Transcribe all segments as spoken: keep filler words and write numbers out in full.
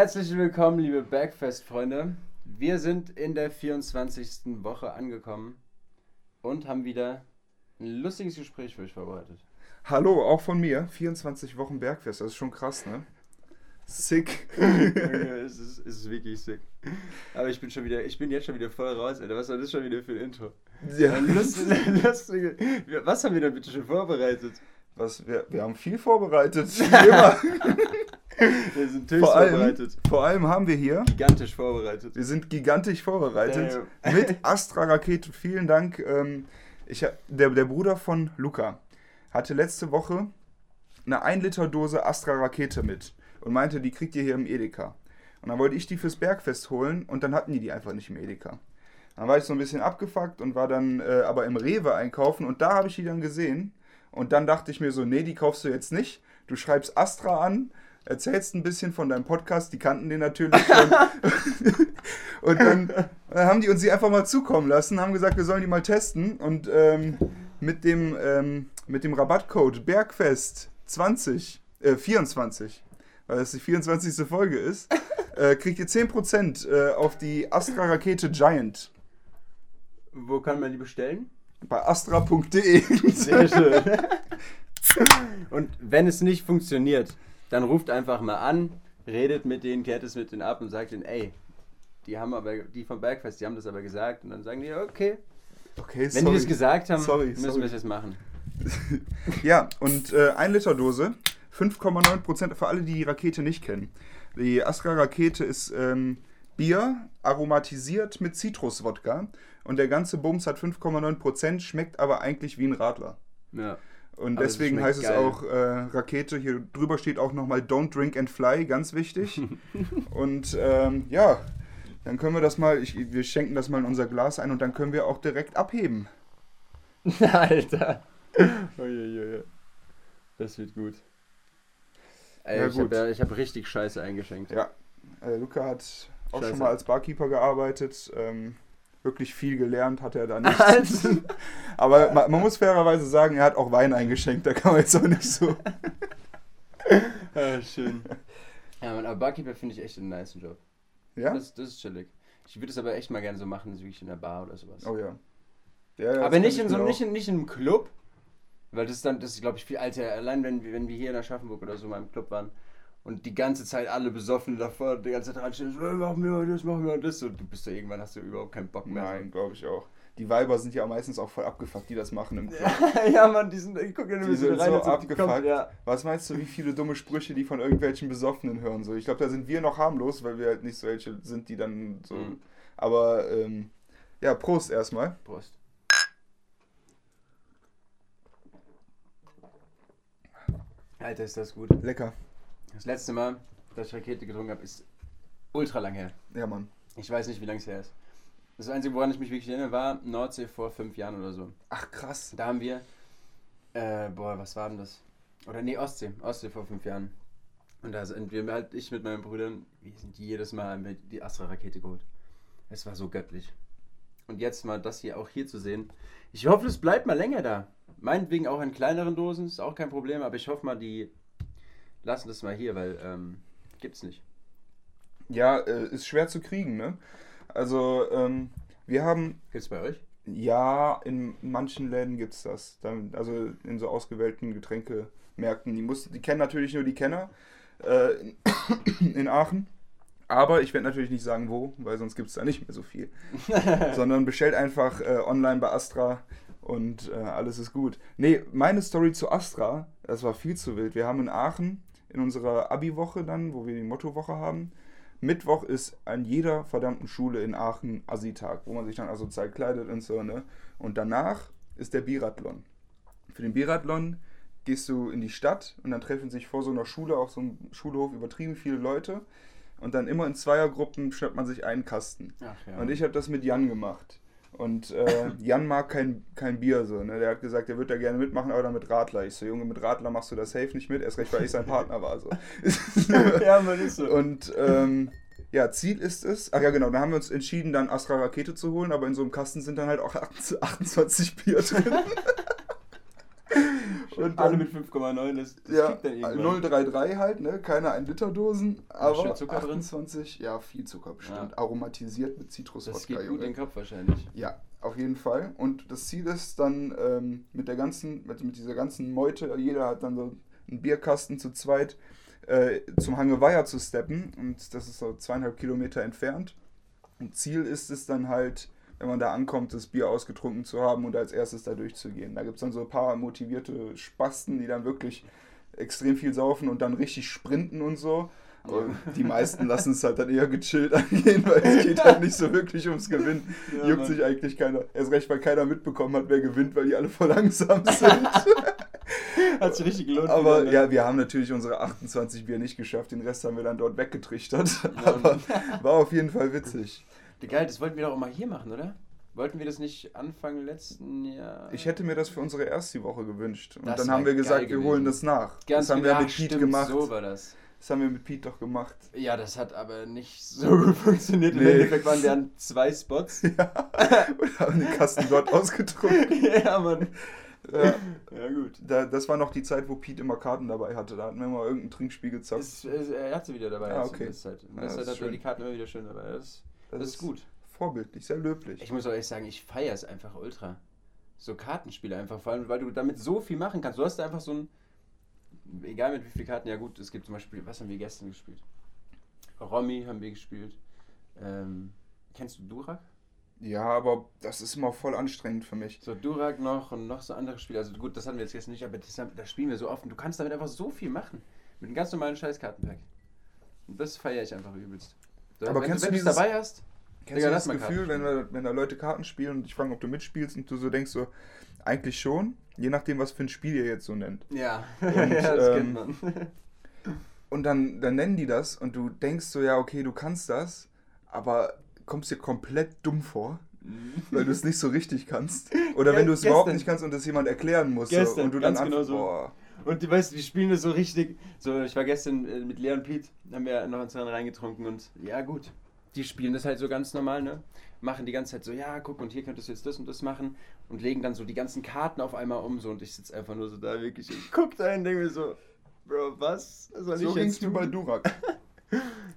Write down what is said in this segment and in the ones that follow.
Herzlich willkommen, liebe Bergfest-Freunde. Wir sind in der vierundzwanzigsten Woche angekommen und haben wieder ein lustiges Gespräch für euch vorbereitet. Hallo, auch von mir. vierundzwanzig Wochen Bergfest, das ist schon krass, ne? Sick. es, ist, es ist wirklich sick. Aber ich bin schon wieder, ich bin jetzt schon wieder voll raus, Alter. Was war das schon wieder für ein Intro? Ja. Lustige, lustige. Was haben wir da bitte schon vorbereitet? Was, wir, wir haben viel vorbereitet. Immer. Wir sind vor allem, vorbereitet. Vor allem haben wir hier... Gigantisch vorbereitet. Wir sind gigantisch vorbereitet mit Astra-Rakete. Vielen Dank. Ähm, ich, der, der Bruder von Luca hatte letzte Woche eine ein Liter Dose Astra-Rakete mit und meinte, die kriegt ihr hier im Edeka. Und dann wollte ich die fürs Bergfest holen und dann hatten die die einfach nicht im Edeka. Dann war ich so ein bisschen abgefuckt und war dann äh, aber im Rewe einkaufen und da habe ich die dann gesehen. Und dann dachte ich mir so, nee, die kaufst du jetzt nicht. Du schreibst Astra an, erzählst ein bisschen von deinem Podcast, die kannten den natürlich schon. Und dann, dann haben die uns die einfach mal zukommen lassen, haben gesagt, wir sollen die mal testen. Und ähm, mit dem ähm, mit dem Rabattcode Bergfest zwanzig, äh, vierundzwanzig, weil das die vierundzwanzigste Folge ist, äh, kriegt ihr zehn Prozent äh, auf die Astra-Rakete Giant. Wo kann man die bestellen? Bei astra punkt de. Sehr schön. Und wenn es nicht funktioniert, dann ruft einfach mal an, redet mit denen, klärt es mit denen ab und sagt denen, ey, die haben aber, die vom Bergfest, die haben das aber gesagt. Und dann sagen die, okay. Okay, wenn sorry. die das gesagt haben, sorry, müssen sorry. wir es jetzt machen. Ja, und äh, ein Liter Dose, fünf Komma neun Prozent für alle, die die Rakete nicht kennen. Die Astra-Rakete ist ähm, Bier, aromatisiert mit Zitruswodka. Und der ganze Bums hat fünf Komma neun Prozent, schmeckt aber eigentlich wie ein Radler. Ja. Und aber deswegen heißt geil. es auch äh, Rakete. Hier drüber steht auch nochmal Don't Drink and Fly, ganz wichtig. Und ähm, ja, dann können wir das mal, ich, wir schenken das mal in unser Glas ein und dann können wir auch direkt abheben. Alter. Uiuiui. Das wird gut. Ey, ja, ich habe ja, ich hab richtig Scheiße eingeschenkt. Ja, äh, Luca hat auch Scheiße. schon mal als Barkeeper gearbeitet. Ähm, Wirklich viel gelernt hat er da nicht. Also. Aber man, man muss fairerweise sagen, er hat auch Wein eingeschenkt, da kann man jetzt auch nicht so. Ah, schön. Ja, aber Barkeeper finde ich echt einen nice Job. Ja? Das, das ist chillig. Ich würde es aber echt mal gerne so machen, das wirklich in der Bar oder sowas. Oh ja. ja, ja aber nicht in so nicht in, nicht in einem Club, weil das ist dann, das ist glaube ich viel alter. Allein wenn, wenn wir hier in Aschaffenburg oder so mal im Club waren. Und die ganze Zeit alle besoffen davor, die ganze Zeit reinstehen, so, machen wir das, machen wir das. Und du bist ja irgendwann, hast du überhaupt keinen Bock mehr. Nein, glaube ich auch. Die Weiber sind ja meistens auch voll abgefuckt, die das machen im Club. Ja, Mann, die sind, ich guck ja nur die sind rein, so abgefuckt. Kommt, ja. Was meinst du, wie viele dumme Sprüche die von irgendwelchen Besoffenen hören? So, ich glaube, da sind wir noch harmlos, weil wir halt nicht so welche sind, die dann so... Mhm. Aber, ähm, ja, Prost erstmal. Prost. Alter, ist das gut. Lecker. Das letzte Mal, dass ich Rakete getrunken habe, ist ultra lang her. Ja, Mann. Ich weiß nicht, wie lange es her ist. Das Einzige, woran ich mich wirklich erinnere, war Nordsee vor fünf Jahren oder so. Ach, krass. Da haben wir, äh, boah, was war denn das? Oder nee, Ostsee. Ostsee vor fünf Jahren. Und da sind wir halt, ich mit meinen Brüdern, wir sind jedes Mal mit die Astra-Rakete geholt. Es war so göttlich. Und jetzt mal das hier auch hier zu sehen. Ich hoffe, es bleibt mal länger da. Meinetwegen auch in kleineren Dosen, ist auch kein Problem, aber ich hoffe mal, die... Lassen das mal hier, weil ähm, gibt's nicht. Ja, äh, ist schwer zu kriegen, ne? Also, ähm, wir haben... Gibt's bei euch? Ja, in manchen Läden gibt's das. Dann, also in so ausgewählten Getränkemärkten. Die, muss, die kennen natürlich nur die Kenner äh, in, in Aachen. Aber ich werde natürlich nicht sagen, wo, weil sonst gibt's da nicht mehr so viel. Sondern bestellt einfach äh, online bei Astra. Und äh, alles ist gut. Nee, meine Story zu Astra, das war viel zu wild. Wir haben in Aachen in unserer Abi-Woche dann, wo wir die Mottowoche haben, Mittwoch ist an jeder verdammten Schule in Aachen Assi-Tag, wo man sich dann asozial kleidet und so, ne? Und danach ist der Biathlon. Für den Biathlon gehst du in die Stadt und dann treffen sich vor so einer Schule, auf so einem Schulhof, übertrieben viele Leute. Und dann immer in Zweiergruppen schnappt man sich einen Kasten. Ach, ja. Und ich habe das mit Jan gemacht. Und äh, Jan mag kein, kein Bier so, ne? Der hat gesagt, er würde da gerne mitmachen, aber dann mit Radler. Ich so, Junge, mit Radler machst du das safe nicht mit, erst recht, weil ich sein Partner war. So. Ja, man ist so. Und ähm, ja, Ziel ist es, ach ja genau, dann haben wir uns entschieden, dann Astra-Rakete zu holen, aber in so einem Kasten sind dann halt auch achtundzwanzig Bier drin. Und alle mit fünf Komma neun, das, das ja, kriegt dann irgendwann. null Komma drei drei halt, ne? Keine ein-Liter-Dosen, aber achtundzwanzig, drin? Ja, viel Zucker bestimmt. Ja. Aromatisiert mit Zitruswodka. Das geht gut in den Kopf wahrscheinlich. Ja, auf jeden Fall. Und das Ziel ist dann ähm, mit der ganzen, mit, mit dieser ganzen Meute, jeder hat dann so einen Bierkasten zu zweit, äh, zum Hangeweiher zu steppen. Und das ist so zweieinhalb Kilometer entfernt. Und Ziel ist es dann halt, wenn man da ankommt, das Bier ausgetrunken zu haben und als erstes da durchzugehen. Da gibt es dann so ein paar motivierte Spasten, die dann wirklich extrem viel saufen und dann richtig sprinten und so. Aber ja. Die meisten lassen es halt dann eher gechillt angehen, weil es geht halt nicht so wirklich ums Gewinnen. Ja, juckt Mann. Sich eigentlich keiner. Erst recht, weil keiner mitbekommen hat, wer gewinnt, weil die alle voll langsam sind. Hat sich richtig gelohnt. Aber wieder, ne? Ja, wir haben natürlich unsere achtundzwanzig Bier nicht geschafft. Den Rest haben wir dann dort weggetrichtert. Ja. Aber war auf jeden Fall witzig. Geil, das wollten wir doch auch mal hier machen, oder? Wollten wir das nicht anfangen letzten Jahr? Ich hätte mir das für unsere erste Woche gewünscht. Und das dann haben wir gesagt, gewesen. Wir holen das nach. Ganz das haben wir mit Pete gemacht. So war das. Das haben wir mit Pete doch gemacht. Ja, das hat aber nicht so gut funktioniert. Nee. Im Endeffekt waren wir an zwei Spots. Ja. Und haben den Kasten dort ausgetrunken. Ja, Mann. Ja, ja gut. Da, das war noch die Zeit, wo Pete immer Karten dabei hatte. Da hatten wir immer irgendein Trinkspiel gezockt. Es, es, er hat sie wieder dabei. Ah, okay. In der Zeit, in der ja, Zeit hat er die Karten immer wieder schön dabei. Das Das, das ist gut. Vorbildlich, sehr löblich. Ich muss auch ehrlich sagen, ich feiere es einfach ultra. So Kartenspiele einfach, vor allem, weil du damit so viel machen kannst. Du hast da einfach so ein, egal mit wie viel Karten, ja gut, es gibt zum Beispiel, was haben wir gestern gespielt? Romy haben wir gespielt. Ähm, kennst du Durak? Ja, aber das ist immer voll anstrengend für mich. So Durak noch und noch so andere Spiele. Also gut, das hatten wir jetzt gestern nicht, aber das, das spielen wir so oft. Und du kannst damit einfach so viel machen. Mit einem ganz normalen Scheißkartenpack. Und das feiere ich einfach übelst. So, aber wenn kennst du, wenn du dieses, dabei hast, kennst du das Gefühl, wenn da, wenn da Leute Karten spielen und ich frage, ob du mitspielst und du so denkst so, eigentlich schon, je nachdem, was für ein Spiel ihr jetzt so nennt. Ja, und, ja das ähm, kennt man. Und dann, dann nennen die das und du denkst so, ja okay, du kannst das, aber kommst dir komplett dumm vor, weil du es nicht so richtig kannst. Oder wenn du es überhaupt nicht kannst und das jemand erklären muss. Gestern, so, und du dann ganz genau so. Boah. Und die, weißt du, die spielen das so richtig, so ich war gestern mit Lea und Piet, haben wir noch einen reingetrunken und ja gut, die spielen das halt so ganz normal, ne, machen die ganze Zeit so, ja guck und hier könntest du jetzt das und das machen und legen dann so die ganzen Karten auf einmal um so und ich sitze einfach nur so da wirklich und guck da hin und denke mir so, Bro, was? Soll ich so jetzt ging's mir bei Durak.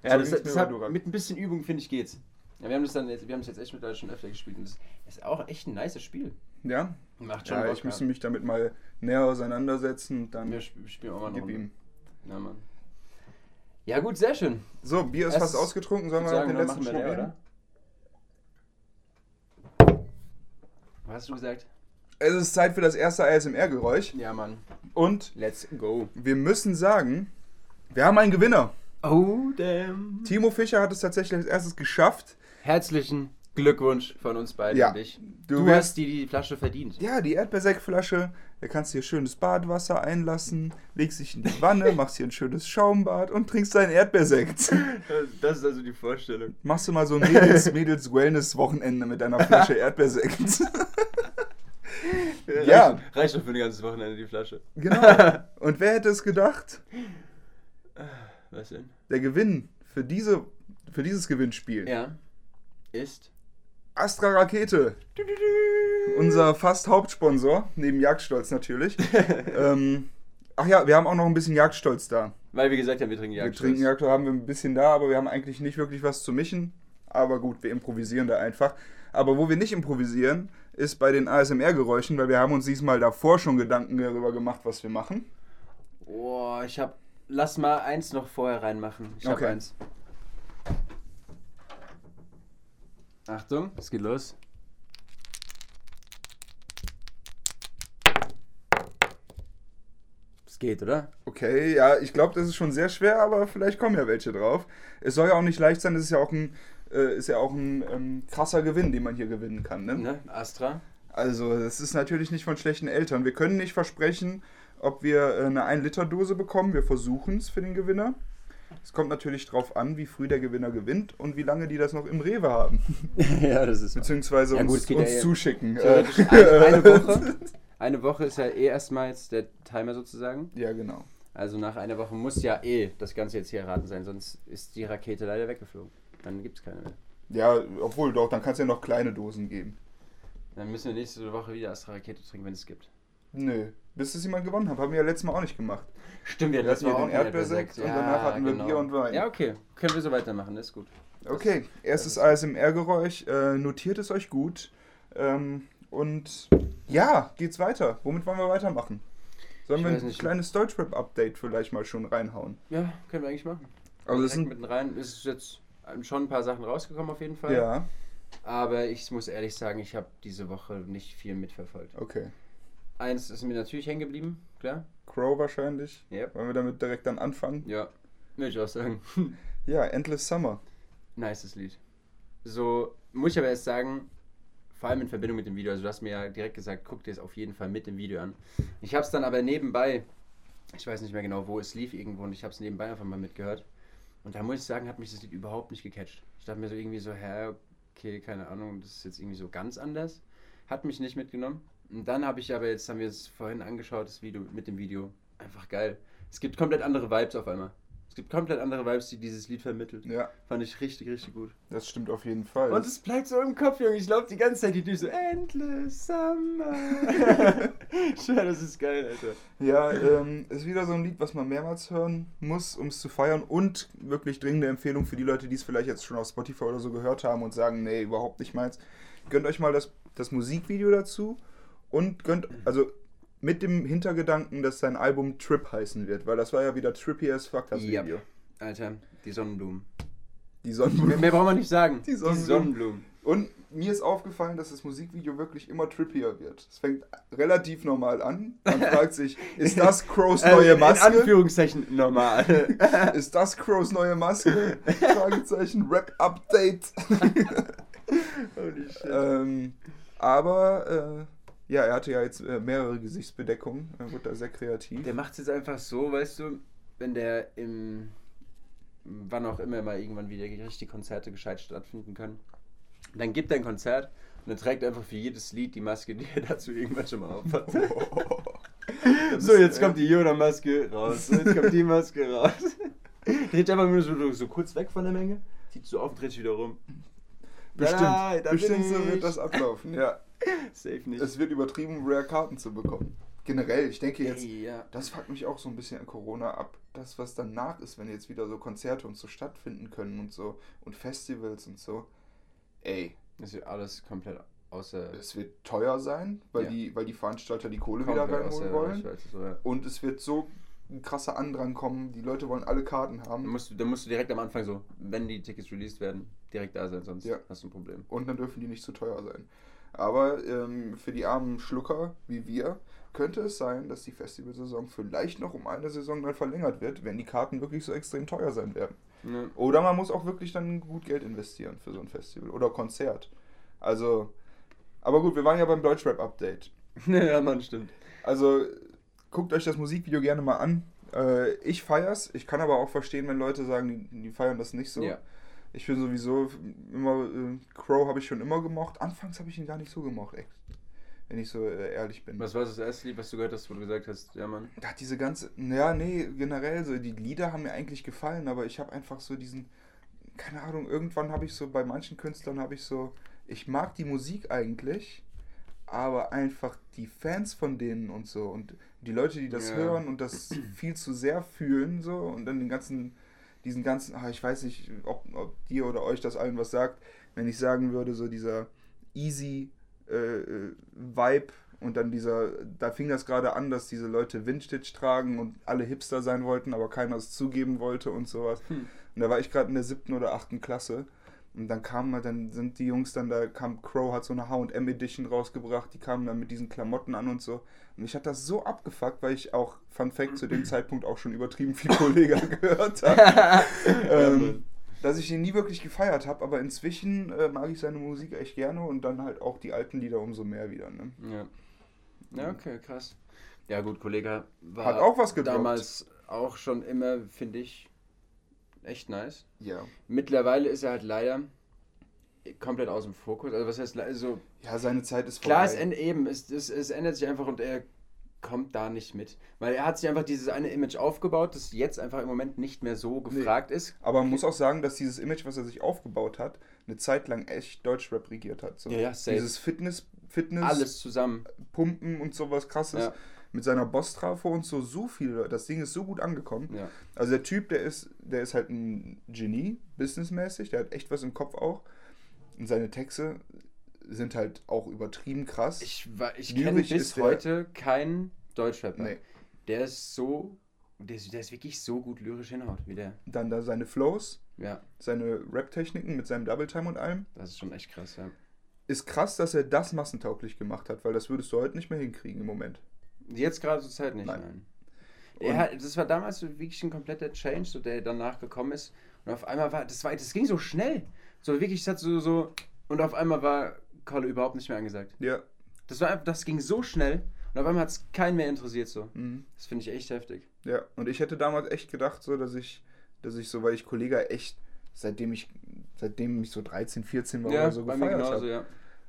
Ja, so das, das hat, Durak. Mit ein bisschen Übung, finde ich, geht's. Ja, wir haben das dann jetzt, wir haben das jetzt echt mittlerweile schon öfter gespielt und das ist auch echt ein nices Spiel. Ja, macht schon ja ich müsste mich damit mal näher auseinandersetzen und dann wir sp- spielen auch mal gib ihm. Ja, Mann. Ja gut, sehr schön. So, Bier ist es fast ausgetrunken, sollen wir sagen, den letzten Schluck nehmen? Was hast du gesagt? Es ist Zeit für das erste A S M R-Geräusch. Ja, Mann. Und let's go. Wir müssen sagen, wir haben einen Gewinner. Oh, damn. Timo Fischer hat es tatsächlich als erstes geschafft. Herzlichen Glückwunsch von uns beiden ja, und dich. Du, du hast die, die Flasche verdient. Ja, die Erdbeersektflasche. Da kannst du dir schönes Badwasser einlassen, legst dich in die Wanne, machst dir ein schönes Schaumbad und trinkst deinen Erdbeersekt. Das ist also die Vorstellung. Machst du mal so ein Mädels, Mädels Wellness-Wochenende mit deiner Flasche Erdbeersekt. Ja. Reicht doch für ein ganzes Wochenende die Flasche. Genau. Und wer hätte es gedacht? Was denn? Der Gewinn für, diese, für dieses Gewinnspiel ja, ist Astra-Rakete. Unser fast Hauptsponsor, neben Jagdstolz natürlich. ähm, ach ja, wir haben auch noch ein bisschen Jagdstolz da. Weil wir gesagt haben, wir trinken Jagdstolz. Wir trinken Jagdstolz, haben wir ein bisschen da, aber wir haben eigentlich nicht wirklich was zu mischen. Aber gut, wir improvisieren da einfach. Aber wo wir nicht improvisieren, ist bei den A S M R-Geräuschen, weil wir haben uns diesmal davor schon Gedanken darüber gemacht, was wir machen. Boah, ich hab... Lass mal eins noch vorher reinmachen. Ich hab okay. eins. Achtung, es geht los. Es geht, oder? Okay, ja, ich glaube, das ist schon sehr schwer, aber vielleicht kommen ja welche drauf. Es soll ja auch nicht leicht sein, das ist ja auch ein, äh, ist ja auch ein ähm, krasser Gewinn, den man hier gewinnen kann, ne? Ne? Astra. Also, das ist natürlich nicht von schlechten Eltern. Wir können nicht versprechen, ob wir eine ein-Liter-Dose bekommen. Wir versuchen es für den Gewinner. Es kommt natürlich drauf an, wie früh der Gewinner gewinnt und wie lange die das noch im Rewe haben. Ja, das ist beziehungsweise ja, gut, uns, uns ja zuschicken. Eine, eine, Woche, eine Woche ist ja eh erstmal jetzt der Timer sozusagen. Ja, genau. Also nach einer Woche muss ja eh das Ganze jetzt hier erraten sein, sonst ist die Rakete leider weggeflogen. Dann gibt es keine mehr. Ja, obwohl doch, dann kann es ja noch kleine Dosen geben. Dann müssen wir nächste Woche wieder Astra-Rakete trinken, wenn es gibt. Nö. Bis es jemand gewonnen hat. Haben wir ja letztes Mal auch nicht gemacht. Stimmt, ja, das war auch ein Erdbeersekt und danach hatten wir Bier und Wein. Ja, okay. Können wir so weitermachen, das ist gut. Okay, erstes A S M R-Geräusch. Äh, notiert es euch gut. Ähm, und ja, geht's weiter. Womit wollen wir weitermachen? Sollen ich wir ein nicht, kleines Deutschrap-Update vielleicht mal schon reinhauen? Ja, können wir eigentlich machen. Also das sind mitten rein. Es ist jetzt schon ein paar Sachen rausgekommen auf jeden Fall. Ja. Aber ich muss ehrlich sagen, ich habe diese Woche nicht viel mitverfolgt. Okay. Eins ist mir natürlich hängen geblieben, klar. Crow wahrscheinlich. Yep. Wollen wir damit direkt dann anfangen? Ja, würde ich auch sagen. Ja, Endless Summer. Nices Lied. So, muss ich aber erst sagen, vor allem in Verbindung mit dem Video, also du hast mir ja direkt gesagt, guck dir es auf jeden Fall mit dem Video an. Ich habe es dann aber nebenbei, ich weiß nicht mehr genau wo, es lief irgendwo und ich habe es nebenbei einfach mal mitgehört. Und da muss ich sagen, hat mich das Lied überhaupt nicht gecatcht. Ich dachte mir so irgendwie so, hä, okay, keine Ahnung, das ist jetzt irgendwie so ganz anders. Hat mich nicht mitgenommen. Und dann habe ich aber jetzt, haben wir es vorhin angeschaut, das Video mit dem Video, einfach geil. Es gibt komplett andere Vibes auf einmal. Es gibt komplett andere Vibes, die dieses Lied vermittelt. Ja. Fand ich richtig, richtig gut. Das stimmt auf jeden Fall. Und es bleibt so im Kopf, Junge. Ich glaube die ganze Zeit, die Tür so, Endless Summer. Schön, das ist geil, Alter. Ja, ähm, ist wieder so ein Lied, was man mehrmals hören muss, um es zu feiern. Und wirklich dringende Empfehlung für die Leute, die es vielleicht jetzt schon auf Spotify oder so gehört haben und sagen, nee, überhaupt nicht meins. Gönnt euch mal das, das Musikvideo dazu. Und gönnt, also mit dem Hintergedanken, dass sein Album Trip heißen wird, weil das war ja wieder trippy as fuck, das yep. Video. Alter, die Sonnenblumen. Die Sonnenblumen. Mehr, mehr braucht man nicht sagen. Die Sonnenblumen. die Sonnenblumen. Und mir ist aufgefallen, dass das Musikvideo wirklich immer trippier wird. Es fängt relativ normal an. Man fragt sich, ist das Crows neue Maske? In Anführungszeichen normal. Ist das Crows neue Maske? Fragezeichen, Rap-Update. Holy shit. Ähm, aber, äh, ja, er hatte ja jetzt äh, mehrere Gesichtsbedeckungen, er wurde da sehr kreativ. Der macht es jetzt einfach so, weißt du, wenn der im, wann auch immer mal irgendwann wieder richtig Konzerte gescheit stattfinden können, dann gibt er ein Konzert und dann trägt er einfach für jedes Lied die Maske, die er dazu irgendwann schon mal aufhat. Oh. So, jetzt kommt die Yoda-Maske raus, so, jetzt kommt die Maske raus. Dreht einfach nur so, so kurz weg von der Menge, zieht so auf und dreht sich wieder rum. Bestimmt, da, da bestimmt so wird das ablaufen, ja. Safe nicht. Es wird übertrieben, Rare-Karten zu bekommen. Generell, ich denke jetzt, hey, ja. Das fuckt mich auch so ein bisschen an Corona ab. Das, was danach ist, wenn jetzt wieder so Konzerte und so stattfinden können und so und Festivals und so. Ey. Das wird alles komplett außer... Es wird teuer sein, weil, ja. die, weil die Veranstalter die Kohle komplett wieder reinholen wollen. Es auch, ja. Und es wird so ein krasser Andrang kommen. Die Leute wollen alle Karten haben. Da musst du, da musst du direkt am Anfang so, wenn die Tickets released werden, direkt da sein, sonst ja. hast du ein Problem. Und dann dürfen die nicht zu teuer sein. Aber ähm, für die armen Schlucker wie wir könnte es sein, dass die Festivalsaison vielleicht noch um eine Saison dann verlängert wird, wenn die Karten wirklich so extrem teuer sein werden. Ja. Oder man muss auch wirklich dann gut Geld investieren für so ein Festival oder Konzert. Also, aber gut, wir waren ja beim Deutschrap-Update. Ja, Mann, stimmt. Also, guckt euch das Musikvideo gerne mal an. Äh, ich feier's. Ich kann aber auch verstehen, wenn Leute sagen, die, die feiern das nicht so. Ja. Ich bin sowieso immer, äh, Crow habe ich schon immer gemocht. Anfangs habe ich ihn gar nicht so gemocht, echt. Wenn ich so äh, ehrlich bin. Was war das erste Lied, was du gehört hast, wo du gesagt hast, ja Mann? Da diese ganze, ja nee, generell so, die Lieder haben mir eigentlich gefallen, aber ich habe einfach so diesen, keine Ahnung, irgendwann habe ich so, bei manchen Künstlern habe ich so, ich mag die Musik eigentlich, aber einfach die Fans von denen und so und die Leute, die das ja. hören und das viel zu sehr fühlen so und dann den ganzen... Diesen ganzen, ach, ich weiß nicht, ob, ob dir oder euch das allen was sagt, wenn ich sagen würde, so dieser easy äh, Vibe und dann dieser, da fing das gerade an, dass diese Leute Vintage tragen und alle Hipster sein wollten, aber keiner es zugeben wollte und sowas. Hm. Und da war ich gerade in der siebten oder achten Klasse und dann kamen dann sind die Jungs dann da, kam Crow, hat so eine H und M Edition rausgebracht, die kamen dann mit diesen Klamotten an und so. Und ich hatte das so abgefuckt, weil ich auch, Fun Fact, zu dem Zeitpunkt auch schon übertrieben viel Kollegah gehört habe, ähm, dass ich ihn nie wirklich gefeiert habe, aber inzwischen äh, mag ich seine Musik echt gerne und dann halt auch die alten Lieder umso mehr wieder. Ne? Ja. ja, okay, krass. Ja gut, Kollegah war hat auch was gedroppt. Damals auch schon immer, finde ich, echt nice. Ja. Mittlerweile ist er halt leider... komplett aus dem Fokus, also was heißt, also... Ja, seine Zeit ist vorbei. Klar, es, eben, es, es, es ändert sich einfach und er kommt da nicht mit, weil er hat sich einfach dieses eine Image aufgebaut, das jetzt einfach im Moment nicht mehr so gefragt nee. ist. Aber man muss auch sagen, dass dieses Image, was er sich aufgebaut hat, eine Zeit lang echt Deutschrap regiert hat. So. Ja, ja, safe. Dieses Fitness, Fitness, alles zusammen, Pumpen und sowas Krasses, ja, mit seiner Boss drauf und so, so viel. Das Ding ist so gut angekommen. Ja. Also der Typ, der ist, der ist halt ein Genie, businessmäßig, der hat echt was im Kopf auch. Und seine Texte sind halt auch übertrieben krass. Ich, ich kenne bis heute keinen Deutschrapper. Nee. Der ist so, der ist, der ist wirklich so gut lyrisch hinhaut, wie der. Dann da seine Flows, ja, seine Rap-Techniken mit seinem Double-Time und allem. Das ist schon echt krass, ja. Ist krass, dass er das massentauglich gemacht hat, weil das würdest du heute nicht mehr hinkriegen im Moment. Jetzt gerade zur Zeit nicht, nein. nein. Hat, das war damals so wirklich ein kompletter Change, so der danach gekommen ist. Und auf einmal war, das war, das ging so schnell. So wirklich, das hat so, so, und auf einmal war Kolle überhaupt nicht mehr angesagt. Ja. Das war, das ging so schnell. Und auf einmal hat es keinen mehr interessiert, so. Mhm. Das finde ich echt heftig. Ja, und ich hätte damals echt gedacht, so, dass ich, dass ich so, weil ich Kollegah echt, seitdem ich, seitdem ich so dreizehn, vierzehn war ja, oder so gefeiert habe. Ja.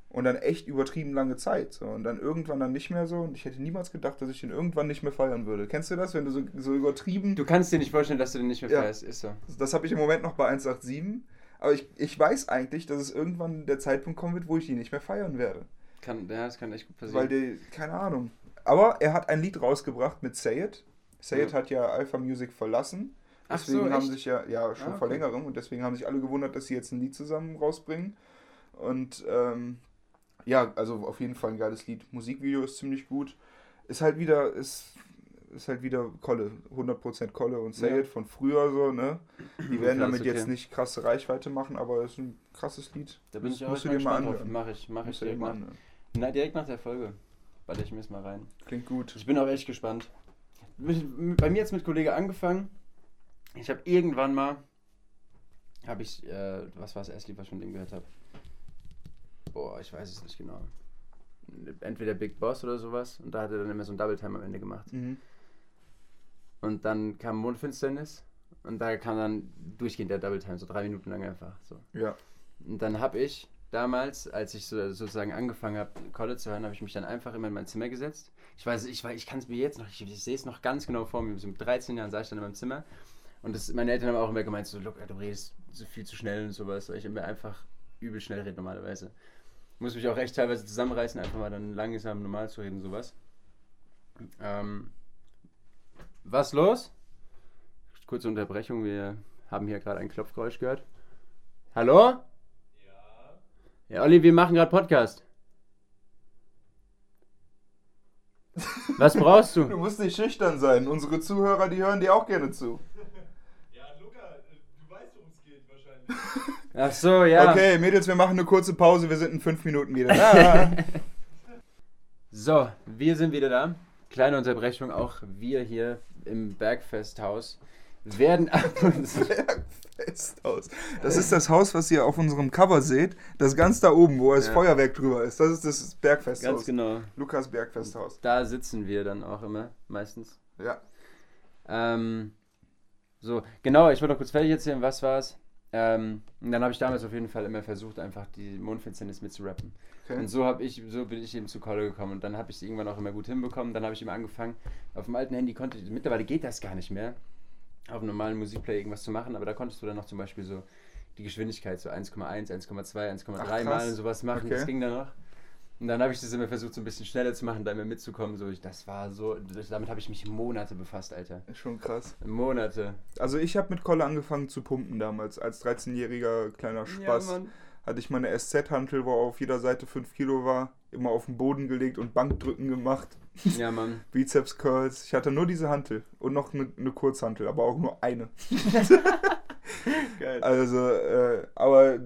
Und dann echt übertrieben lange Zeit. So. Und dann irgendwann dann nicht mehr so. Und ich hätte niemals gedacht, dass ich den irgendwann nicht mehr feiern würde. Kennst du das, wenn du so, so übertrieben... Du kannst dir nicht vorstellen, dass du den nicht mehr ja. feierst. Ist so. Das habe ich im Moment noch bei eins acht sieben. Aber ich, ich weiß eigentlich, dass es irgendwann der Zeitpunkt kommen wird, wo ich ihn nicht mehr feiern werde. Kann, ja, das kann echt gut passieren. Weil der, keine Ahnung. Aber er hat ein Lied rausgebracht mit Say It. Say It ja. hat ja Alpha Music verlassen. Deswegen Ach so, haben echt? sich ja, ja schon ah, okay. vor längerem. Und deswegen haben sich alle gewundert, dass sie jetzt ein Lied zusammen rausbringen. Und ähm, ja, also auf jeden Fall ein geiles Lied. Musikvideo ist ziemlich gut. Ist halt wieder, ist, ist halt wieder Kolle. hundert Prozent Kolle und Say ja. It von früher so, ne? Die werden okay, damit okay. jetzt nicht krasse Reichweite machen, aber es ist ein krasses Lied. Da bin das ich auch musst du dir mal anhören. Mach ich, mach ich direkt, direkt nach. Na, direkt nach der Folge. Warte, ich mir jetzt mal rein. Klingt gut. Ich bin auch echt gespannt. Bei mir jetzt mit Kollegah angefangen. Ich habe irgendwann mal, habe ich, äh, was war das erste Lied, was ich von dem gehört habe? Boah, ich weiß es nicht genau. Entweder Big Boss oder sowas. Und da hat er dann immer so ein Double Time am Ende gemacht. Mhm. Und dann kam Mondfinsternis. Und da kam dann durchgehend der Double Time, so drei Minuten lang einfach. So. Ja. Und dann habe ich damals, als ich so, sozusagen angefangen habe, Kolle zu hören, habe ich mich dann einfach immer in mein Zimmer gesetzt. Ich weiß, ich, ich kann es mir jetzt noch, ich, ich sehe es noch ganz genau vor mir. So mit dreizehn Jahren saß ich dann in meinem Zimmer. Und das, meine Eltern haben auch immer gemeint, so, look, du redest so viel zu schnell und sowas, weil ich immer einfach übel schnell rede normalerweise. Muss mich auch echt teilweise zusammenreißen, einfach mal dann langsam normal zu reden, sowas. Ähm, was los? Kurze Unterbrechung, wir haben hier gerade ein Klopfgeräusch gehört. Hallo? Ja. Ja, Olli, wir machen gerade Podcast. Was brauchst du? Du musst nicht schüchtern sein. Unsere Zuhörer, die hören dir auch gerne zu. Ach so, ja. Okay, Mädels, wir machen eine kurze Pause. Wir sind in fünf Minuten wieder da. So, wir sind wieder da. Kleine Unterbrechung, auch wir hier im Bergfesthaus werden ab und zu... Bergfesthaus. Das ist das Haus, was ihr auf unserem Cover seht. Das ganz da oben, wo das ja. Feuerwerk drüber ist. Das ist das Bergfesthaus. Ganz genau. Lukas Bergfesthaus. Da sitzen wir dann auch immer, meistens. Ja. Ähm, so, genau, ich wollte noch kurz fertig erzählen, was war's? Ähm, und dann habe ich damals auf jeden Fall immer versucht, einfach die Mondfinsternis mitzurappen. Okay. Und so, hab ich, so bin ich eben zu Kolle gekommen. Und dann habe ich es irgendwann auch immer gut hinbekommen. Dann habe ich immer angefangen, auf dem alten Handy konnte ich, mittlerweile geht das gar nicht mehr, auf einem normalen Musikplayer irgendwas zu machen. Aber da konntest du dann noch zum Beispiel so die Geschwindigkeit, so eins Komma eins, eins Komma zwei, eins Komma drei Mal und sowas machen. Okay. Das ging dann noch. Und dann habe ich das immer versucht, so ein bisschen schneller zu machen, da immer mitzukommen. So, ich, das war so, damit habe ich mich Monate befasst, Alter. Schon krass. Monate. Also ich habe mit Kolle angefangen zu pumpen damals, als dreizehnjähriger kleiner Spaß. Ja, hatte ich meine S Z-Hantel, wo auf jeder Seite fünf Kilo war, immer auf den Boden gelegt und Bankdrücken gemacht. Ja, Mann. Bizeps-Curls. Ich hatte nur diese Hantel und noch eine ne Kurzhantel, aber auch nur eine. Geil. Also, äh, aber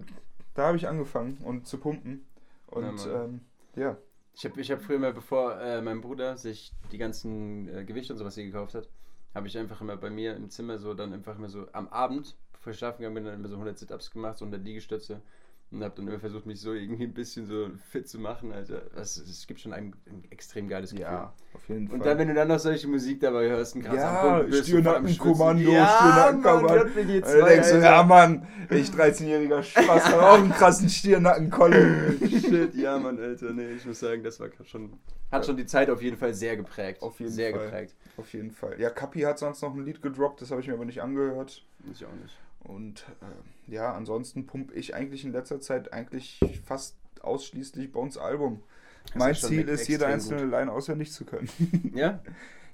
da habe ich angefangen und zu pumpen. Und, ja, ähm, ja. Ich habe ich hab früher immer, bevor äh, mein Bruder sich die ganzen äh, Gewichte und sowas hier gekauft hat, habe ich einfach immer bei mir im Zimmer so dann einfach immer so am Abend, bevor ich schlafen gegangen bin, dann immer so hundert Sit-Ups gemacht, so hundert Liegestütze und habe dann immer versucht, mich so irgendwie ein bisschen so fit zu machen. Also es gibt schon ein, ein extrem geiles Gefühl. Ja, auf jeden Fall. Und dann, wenn du dann noch solche Musik dabei hörst, ein krass am Pumpen bist, Stirnackenkommando, Stirnackenkommando. Ja, Stirnacken, Mann, denkst du, ja Mann, ich dreizehnjähriger Spaß, hab auch einen krassen Stirnackenkolle. Shit, ja Mann, Alter, nee, ich muss sagen, das war schon, hat schon die Zeit auf jeden Fall sehr geprägt. Auf jeden sehr Fall. geprägt. Auf jeden Fall. Ja, Kapi hat sonst noch ein Lied gedroppt, das habe ich mir aber nicht angehört. Ich auch nicht. Und äh, ja, ansonsten pumpe ich eigentlich in letzter Zeit eigentlich fast ausschließlich Bones Album. Mein Ziel ist, jede einzelne gut. Line auswendig zu können. Ja?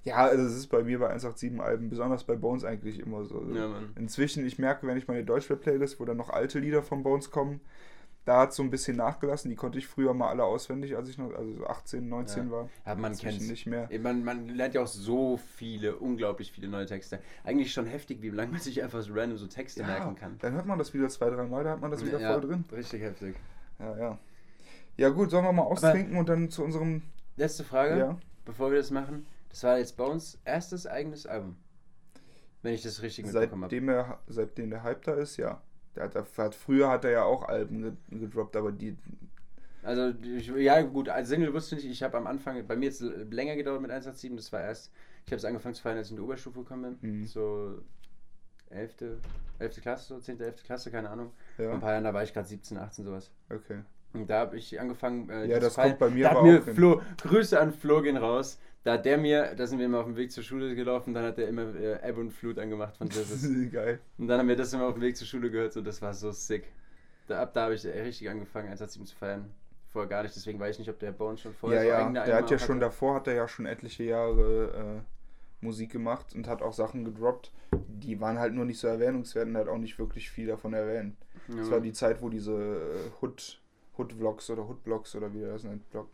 Ja, also das ist bei mir bei eins acht sieben Alben, besonders bei Bones eigentlich immer so. Ja, Mann. Inzwischen, ich merke, wenn ich meine Deutschrap-Playlist, wo dann noch alte Lieder von Bones kommen, da hat es so ein bisschen nachgelassen. Die konnte ich früher mal alle auswendig, als ich noch also so achtzehn, neunzehn ja. war. Aber man kennt es nicht mehr. Man, man lernt ja auch so viele, unglaublich viele neue Texte. Eigentlich schon heftig, wie lange man sich einfach so random so Texte ja, merken kann. Dann hört man das wieder zwei, drei Mal, da hat man das wieder ja, voll ja, drin. Richtig heftig. Ja, ja. Ja gut, sollen wir mal austrinken aber und dann zu unserem... Letzte Frage, ja. bevor wir das machen. Das war jetzt Bones erstes eigenes Album, wenn ich das richtig mitbekommen habe. Seitdem der Hype da ist, ja. Der hat, der hat, früher hat er ja auch Alben gedroppt, aber die... Also, ja gut, als Single wusste ich nicht, ich habe am Anfang, bei mir jetzt länger gedauert mit eins acht sieben, das war erst, ich habe es angefangen zu feiern, als ich in die Oberstufe gekommen bin, mhm. so elfte. elfte. Klasse, so zehnte, elfte Klasse, keine Ahnung. Ja. Vor ein paar Jahren, da war ich gerade siebzehn, achtzehn, sowas. Okay. Und da habe ich angefangen... Äh, ja, das, das kommt bei mir aber mir auch Flo, Grüße an Flo gehen raus. Da hat der mir, da sind wir immer auf dem Weg zur Schule gelaufen, dann hat er immer äh, Ebbe und Flut angemacht von Jesus. Geil. Und dann haben wir das immer auf dem Weg zur Schule gehört, so, das war so sick. Da, ab da habe ich richtig angefangen, eins acht sieben zu feiern. Vorher gar nicht, deswegen weiß ich nicht, ob der Bones schon vorher... Ja, so ja, der hat ja schon hatte. davor, hat er ja schon etliche Jahre äh, Musik gemacht und hat auch Sachen gedroppt, die waren halt nur nicht so erwähnungswert und hat auch nicht wirklich viel davon erwähnt. Ja. Das war die Zeit, wo diese äh, Hood... Hood-Blocks oder Hood-Blocks oder wie das nennt, Block.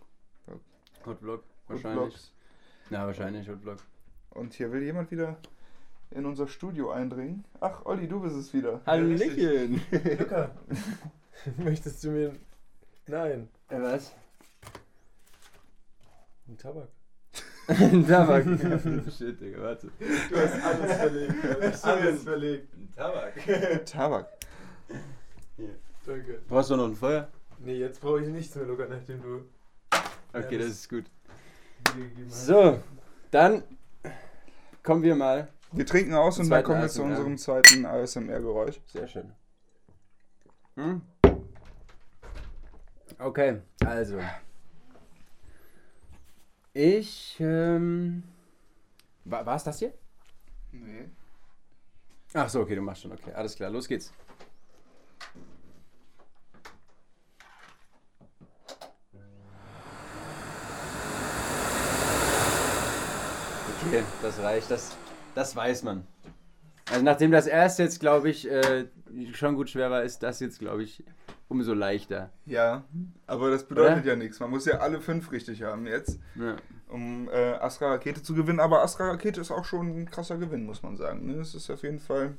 Hood-Block, wahrscheinlich. Ja, wahrscheinlich Hood-Block. Und hier will jemand wieder in unser Studio eindringen. Ach, Olli, du bist es wieder. Hallöchen! Luca, möchtest du mir... Nein. Ja, was? Ein Tabak. Ein Tabak? Shit, Digga, warte. Du hast alles verlegt. Du hast alles verlegt. Ein Tabak. Tabak. Hier, danke. Brauchst du noch ein Feuer? Nee, jetzt brauche ich nichts mehr, Luca, nachdem du... Okay, das ist gut. So, dann kommen wir mal... Wir trinken aus und dann kommen wir zu unserem zweiten A S M R-Geräusch. Sehr schön. Hm? Okay, also. Ich, ähm... War, war es das hier? Nee. Ach so, okay, du machst schon, okay. Alles klar, los geht's. Okay, das reicht, das, das weiß man. Also nachdem das erste jetzt, glaube ich, äh, schon gut schwer war, ist das jetzt, glaube ich, umso leichter. Ja, aber das bedeutet Oder? ja nichts. Man muss ja alle fünf richtig haben jetzt, ja. um äh, Astra-Rakete zu gewinnen. Aber Astra-Rakete ist auch schon ein krasser Gewinn, muss man sagen. Ne? Das ist auf jeden Fall,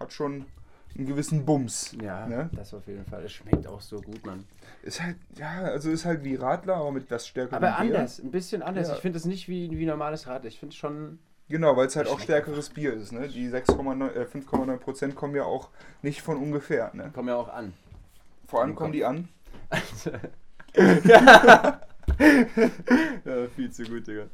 hat schon einen gewissen Bums. Ja, ne? Das auf jeden Fall. Es schmeckt auch so gut, Mann. Ist halt, ja, also ist halt wie Radler, aber mit was stärkerem Bier. Aber anders, ein bisschen anders. Ja. Ich finde es nicht wie, wie normales Radler. Ich finde es schon... Genau, weil es halt auch stärkeres Bier ist, ne? Die fünf Komma neun Prozent kommen ja auch nicht von ungefähr, ne? Kommen ja auch an. Vor allem kommen die an. Alter. Ja. Ja, viel zu gut, Digga.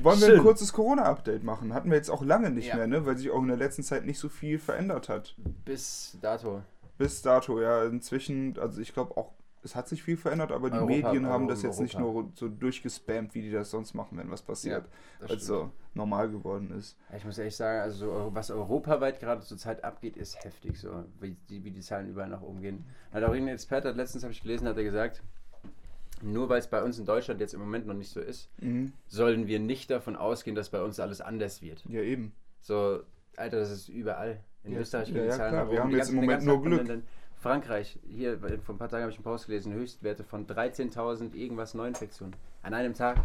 Wollen wir Schön. ein kurzes Corona-Update machen? Hatten wir jetzt auch lange nicht ja. mehr, ne? Weil sich auch in der letzten Zeit nicht so viel verändert hat. Bis dato. Bis dato, ja. Inzwischen, also ich glaube auch, es hat sich viel verändert, aber die Europa, Medien haben Europa, das jetzt Europa. nicht nur so durchgespammt, wie die das sonst machen, wenn was passiert. Ja, also normal geworden ist. Ich muss ehrlich sagen, also was europaweit gerade zurzeit abgeht, ist heftig, so wie die, wie die Zahlen überall nach oben gehen. Hat auch irgendein Experte, hat, letztens habe ich gelesen, hat er gesagt... Nur weil es bei uns in Deutschland jetzt im Moment noch nicht so ist, mhm. sollen wir nicht davon ausgehen, dass bei uns alles anders wird. Ja, eben. So, Alter, das ist überall. In ja, Österreich gibt es Zahlen. Ja, wir haben jetzt im Moment nur Glück. In Frankreich, hier, vor ein paar Tagen habe ich einen Post gelesen, Höchstwerte von dreizehntausend irgendwas Neuinfektionen. An einem Tag.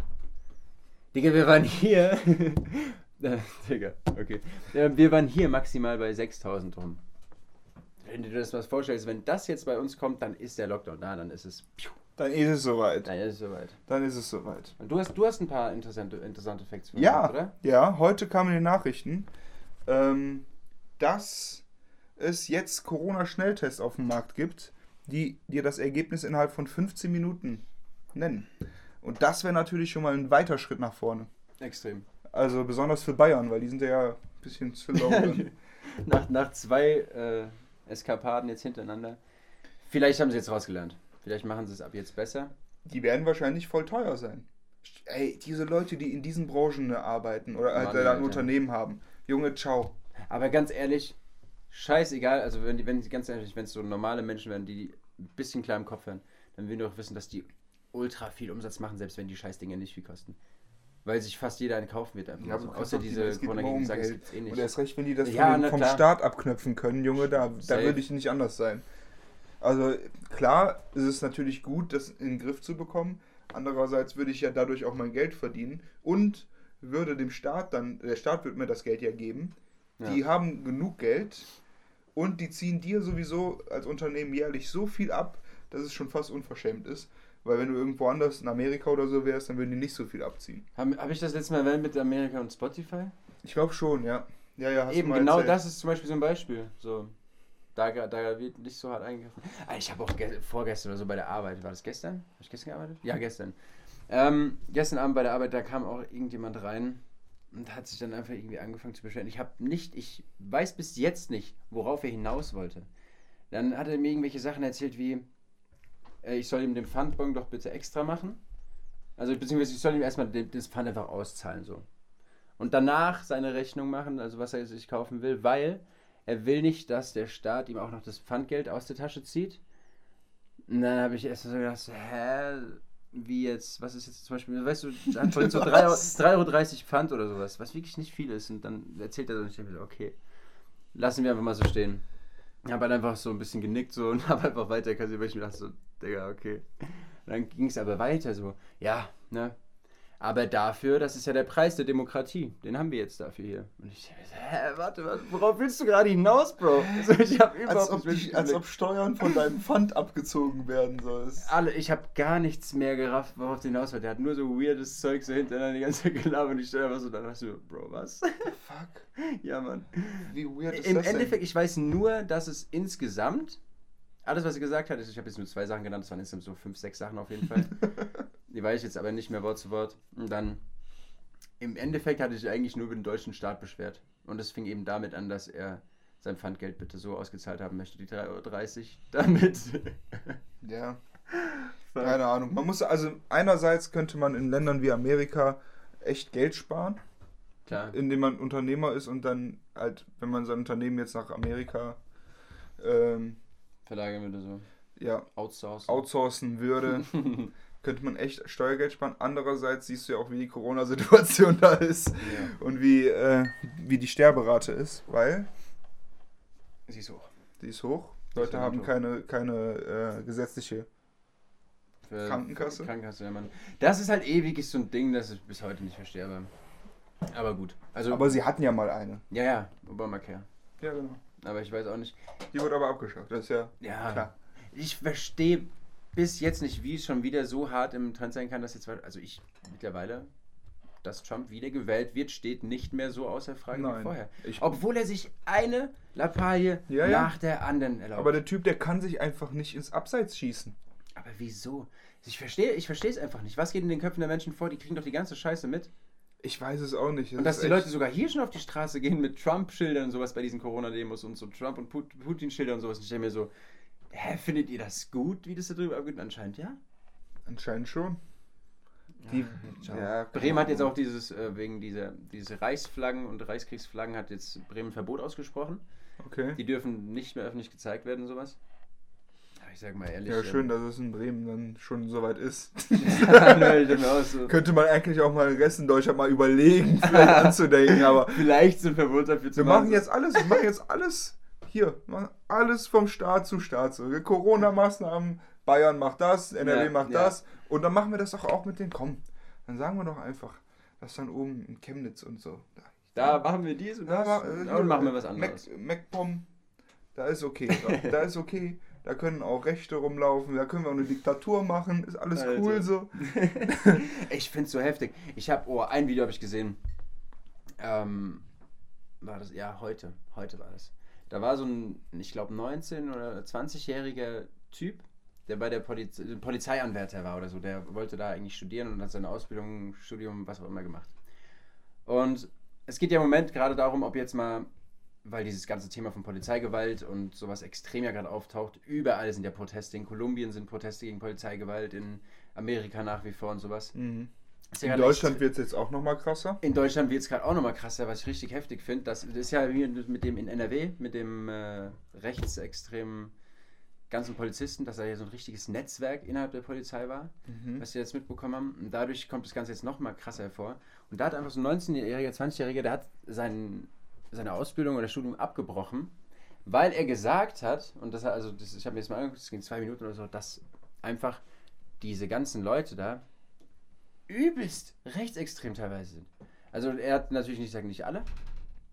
Digga, wir waren hier. Digga, okay. Wir waren hier maximal bei sechstausend rum. Wenn du dir das was vorstellst, wenn das jetzt bei uns kommt, dann ist der Lockdown da, dann ist es... Dann ist es soweit. Dann ist es soweit. Dann ist es soweit. Und du hast, du hast ein paar interessante, interessante Facts für mich, ja, oder? Ja, heute kamen die Nachrichten, ähm, dass es jetzt Corona-Schnelltests auf dem Markt gibt, die dir das Ergebnis innerhalb von fünfzehn Minuten nennen. Und das wäre natürlich schon mal ein weiter Schritt nach vorne. Extrem. Also besonders für Bayern, weil die sind ja ein bisschen zu laufen. nach, nach zwei äh, Eskapaden jetzt hintereinander. Vielleicht haben sie jetzt rausgelernt. Vielleicht machen sie es ab jetzt besser. Die werden wahrscheinlich voll teuer sein. Ey, diese Leute, die in diesen Branchen arbeiten oder Mann, äh, ein Unternehmen haben. Junge, ciao. Aber ganz ehrlich, scheißegal, also wenn die, wenn ganz ehrlich, wenn es so normale Menschen wären, die ein bisschen klar im Kopf wären, dann würden wir doch wissen, dass die ultra viel Umsatz machen, selbst wenn die Scheißdinger nicht viel kosten. Weil sich fast jeder einen kaufen wird. Ja, also, außer diese Corona-Gegensagen, es gibt eh nicht. Und erst recht, wenn die das ja, vom, vom Staat abknöpfen können, Junge, da, da würde ich nicht anders sein. Also klar, ist es natürlich gut, das in den Griff zu bekommen. Andererseits würde ich ja dadurch auch mein Geld verdienen und würde dem Staat dann, der Staat wird mir das Geld ja geben. Ja. Die haben genug Geld und die ziehen dir sowieso als Unternehmen jährlich so viel ab, dass es schon fast unverschämt ist. Weil wenn du irgendwo anders in Amerika oder so wärst, dann würden die nicht so viel abziehen. Habe hab ich das letzte Mal erwähnt mit Amerika und Spotify? Ich glaube schon, ja. Ja, ja, hast eben, du mal genau erzählt. Das ist zum Beispiel so ein Beispiel. So. Da, da wird nicht so hart eingegriffen. Ah, ich habe auch ge- vorgestern oder so bei der Arbeit, war das gestern? Habe ich gestern gearbeitet? Ja, gestern. Ähm, gestern Abend bei der Arbeit, da kam auch irgendjemand rein und hat sich dann einfach irgendwie angefangen zu beschweren. Ich habe nicht, ich weiß bis jetzt nicht, worauf er hinaus wollte. Dann hat er mir irgendwelche Sachen erzählt wie, äh, ich soll ihm den Pfandbon doch bitte extra machen. Also beziehungsweise ich soll ihm erstmal den, das Pfand einfach auszahlen so. Und danach seine Rechnung machen, also was er sich kaufen will, weil er will nicht, dass der Staat ihm auch noch das Pfandgeld aus der Tasche zieht. Und dann habe ich erst so gedacht, hä, wie jetzt, was ist jetzt zum Beispiel, weißt du, da hat vorhin so drei Euro dreißig Pfand oder sowas, was wirklich nicht viel ist. Und dann erzählt er so, und ich denke, okay, lassen wir einfach mal so stehen. Ich habe halt einfach so ein bisschen genickt so und habe einfach weiter kassiert, weil ich mir dachte so, Digga, okay. Und dann ging es aber weiter so, ja, ne. Aber dafür, das ist ja der Preis der Demokratie. Den haben wir jetzt dafür hier. Und ich dachte, hä, warte, warte, worauf willst du gerade hinaus, Bro? Also ich hab überhaupt als, ob die, als ob Steuern von deinem Pfand abgezogen werden sollst. Alle, ich habe gar nichts mehr gerafft, worauf du hinaus willst. Der hat nur so weirdes Zeug so hinterher die ganze Zeit gelabert. Und ich dachte, was? Und dann dachte ich mir, Bro, was? Fuck. Ja, Mann. Wie weird ist Im das Im Endeffekt, denn? Ich weiß nur, dass es insgesamt, alles, was er gesagt hat, ich habe jetzt nur zwei Sachen genannt, das waren insgesamt so fünf, sechs Sachen auf jeden Fall. Die weiß ich jetzt aber nicht mehr Wort zu Wort. Und dann, im Endeffekt hatte ich eigentlich nur über den deutschen Staat beschwert. Und es fing eben damit an, dass er sein Pfandgeld bitte so ausgezahlt haben möchte, die drei Euro dreißig, damit... Ja, keine Ahnung. Man muss, also einerseits könnte man in Ländern wie Amerika echt Geld sparen, klar, indem man Unternehmer ist und dann halt, wenn man sein Unternehmen jetzt nach Amerika ähm, verlagern würde, so ja, outsourcen. outsourcen würde, könnte man echt Steuergeld sparen. Andererseits siehst du ja auch, wie die Corona-Situation da ist, ja, und wie, äh, wie die Sterberate ist, weil sie ist hoch. Sie ist hoch. Leute haben hoch. keine, keine äh, gesetzliche Für Krankenkasse. Krankenkasse, ja, Mann. Das ist halt ewig ist so ein Ding, das ich bis heute nicht verstehe. Aber, aber gut. Also, aber sie hatten ja mal eine. Ja, ja, Obamacare. Ja, genau. Aber ich weiß auch nicht. Die wurde aber abgeschafft, das ist ja, ja klar. Ich verstehe bis jetzt nicht, wie es schon wieder so hart im Trend sein kann, dass jetzt, also ich mittlerweile, dass Trump wieder gewählt wird, steht nicht mehr so außer Frage Nein, wie vorher. Obwohl er sich eine Lappalie ja, nach ja. der anderen erlaubt. Aber der Typ, der kann sich einfach nicht ins Abseits schießen. Aber wieso? Ich verstehe, ich verstehe es einfach nicht. Was geht in den Köpfen der Menschen vor? Die kriegen doch die ganze Scheiße mit. Ich weiß es auch nicht. Das und dass die Leute sogar hier schon auf die Straße gehen mit Trump-Schildern und sowas bei diesen Corona-Demos und so Trump- und Putin-Schildern und sowas. Ich denke mir so, hä, findet ihr das gut, wie das da drüber abgeht? Anscheinend ja. Anscheinend schon. Die, ja, ja, Bremen hat jetzt auch dieses, äh, wegen dieser diese Reichsflaggen und Reichskriegsflaggen hat jetzt Bremen Verbot ausgesprochen. Okay. Die dürfen nicht mehr öffentlich gezeigt werden, sowas. Ich sag mal ehrlich. Ja, schön, dass es in Bremen dann schon soweit ist. Ja, ne, so. Könnte man eigentlich auch mal den Rest in Deutschland mal überlegen, vielleicht anzudenken, aber. Vielleicht sind Verbot dafür zu machen. Wir machen jetzt alles, wir machen jetzt alles. Hier, alles vom Staat zu Staat. So. Corona-Maßnahmen, Bayern macht das, N R W ja, macht ja. das. Und dann machen wir das doch auch mit den, komm, dann sagen wir doch einfach, das dann oben in Chemnitz und so. Da, da machen wir dies und da das war, äh, und machen wir was anderes. MacPom, da ist okay. Da, da ist okay, da können auch Rechte rumlaufen, da können wir auch eine Diktatur machen, ist alles Alter. cool so. Ich find's so heftig. Ich hab, oh, ein Video habe ich gesehen. Ähm, war das, ja, heute. Heute war das. Da war so ein, ich glaube, neunzehn- oder zwanzigjähriger Typ, der bei der Poliz- Polizeianwärter war oder so. Der wollte da eigentlich studieren und hat seine Ausbildung, Studium, was auch immer gemacht. Und es geht ja im Moment gerade darum, ob jetzt mal, weil dieses ganze Thema von Polizeigewalt und sowas extrem ja gerade auftaucht, überall sind ja Proteste. In Kolumbien sind Proteste gegen Polizeigewalt, in Amerika nach wie vor und sowas. Mhm. In Deutschland wird es jetzt auch nochmal krasser. In Deutschland wird es gerade auch nochmal krasser, was ich richtig heftig finde. Das, das ist ja mit dem in N R W, mit dem äh, rechtsextremen ganzen Polizisten, dass da ja so ein richtiges Netzwerk innerhalb der Polizei war, mhm. was wir jetzt mitbekommen haben. Und dadurch kommt das Ganze jetzt noch mal krasser hervor. Und da hat einfach so ein neunzehnjähriger, zwanzigjähriger, der hat seinen, seine Ausbildung oder Studium abgebrochen, weil er gesagt hat, und das hat, also das, ich habe mir jetzt mal angeguckt, das ging zwei Minuten oder so, dass einfach diese ganzen Leute da übelst rechtsextrem teilweise sind. Also er hat natürlich nicht gesagt, nicht alle,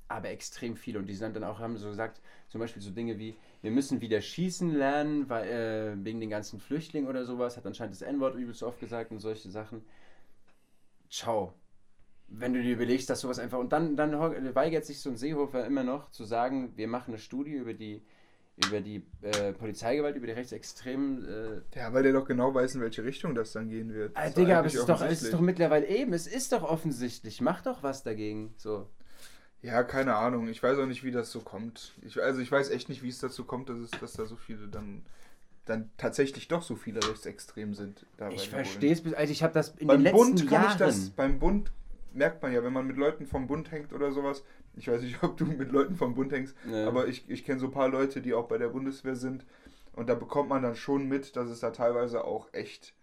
aber extrem viele. Und die sind dann auch, haben so gesagt, zum Beispiel so Dinge wie, wir müssen wieder schießen lernen, weil, äh, wegen den ganzen Flüchtlingen oder sowas, hat anscheinend das En-Wort übelst oft gesagt und solche Sachen. Ciao. Wenn du dir überlegst, dass sowas einfach... Und dann, dann weigert sich so ein Seehofer immer noch zu sagen, wir machen eine Studie über die über die äh, Polizeigewalt, über die Rechtsextremen. Äh ja, weil der doch genau weiß, in welche Richtung das dann gehen wird. Ah, Digga, aber es ist, doch, es ist doch mittlerweile eben, es ist doch offensichtlich, mach doch was dagegen. So. Ja, keine Ahnung, ich weiß auch nicht, wie das so kommt. Ich, also ich weiß echt nicht, wie es dazu kommt, dass, es, dass da so viele dann... dann tatsächlich doch so viele rechtsextrem sind. Ich verstehe es, also ich habe das in beim den letzten Bund kann Jahren... Ich das, beim Bund merkt man ja, wenn man mit Leuten vom Bund hängt oder sowas, ich weiß nicht, ob du mit Leuten vom Bund hängst, nee. aber ich, ich kenne so ein paar Leute, die auch bei der Bundeswehr sind und da bekommt man dann schon mit, dass es da teilweise auch echt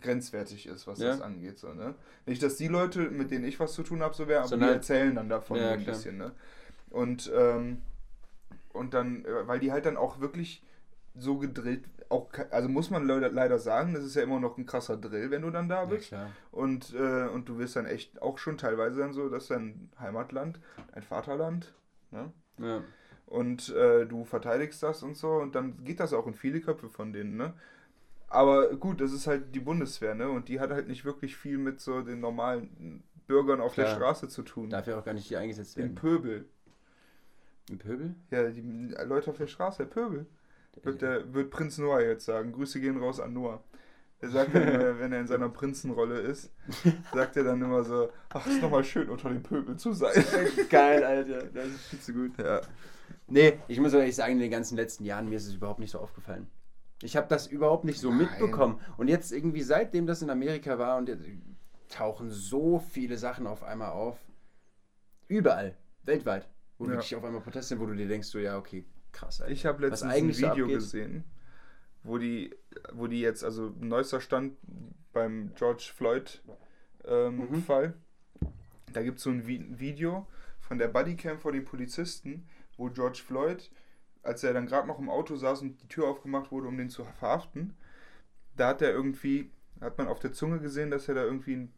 grenzwertig ist, was ja. das angeht. So, ne? Nicht, dass die Leute, mit denen ich was zu tun habe, so wäre, aber so die halt erzählen dann davon ja, ein klar. bisschen. Ne? Und, ähm, und dann, weil die halt dann auch wirklich so gedrillt, auch, also muss man leider sagen, das ist ja immer noch ein krasser Drill, wenn du dann da bist. Ja, und, äh, und du wirst dann echt auch schon teilweise dann so, dass dein Heimatland, dein Vaterland, ne? Ja. Und äh, du verteidigst das und so und dann geht das auch in viele Köpfe von denen, ne? Aber gut, das ist halt die Bundeswehr, ne? Und die hat halt nicht wirklich viel mit so den normalen Bürgern auf Klar. der Straße zu tun. Darf ja auch gar nicht hier eingesetzt werden. Im Pöbel. Im Pöbel? Ja, die Leute auf der Straße, der Pöbel. Wird, der, wird Prinz Noah jetzt sagen. Grüße gehen raus an Noah. Er sagt dann, wenn er in seiner Prinzenrolle ist, sagt er dann immer so, ach, ist doch mal schön, unter dem Pöbel zu sein. Geil, Alter. Das ist viel zu gut. Ja. Nee, ich muss ehrlich sagen, in den ganzen letzten Jahren, mir ist es überhaupt nicht so aufgefallen. Ich habe das überhaupt nicht so Nein. mitbekommen. Und jetzt irgendwie, seitdem das in Amerika war, und jetzt tauchen so viele Sachen auf einmal auf. Überall. Weltweit. Wo ja. wirklich auf einmal Proteste sind, wo du dir denkst, so, ja, okay, krass, Alter. Ich habe letztens ein Video gesehen, wo die, wo die jetzt, also neuester Stand beim George Floyd ähm, mhm. Fall, da gibt es so ein Vi- Video von der Bodycam von den Polizisten, wo George Floyd, als er dann gerade noch im Auto saß und die Tür aufgemacht wurde, um den zu verhaften, da hat er irgendwie, hat man auf der Zunge gesehen, dass er da irgendwie ein,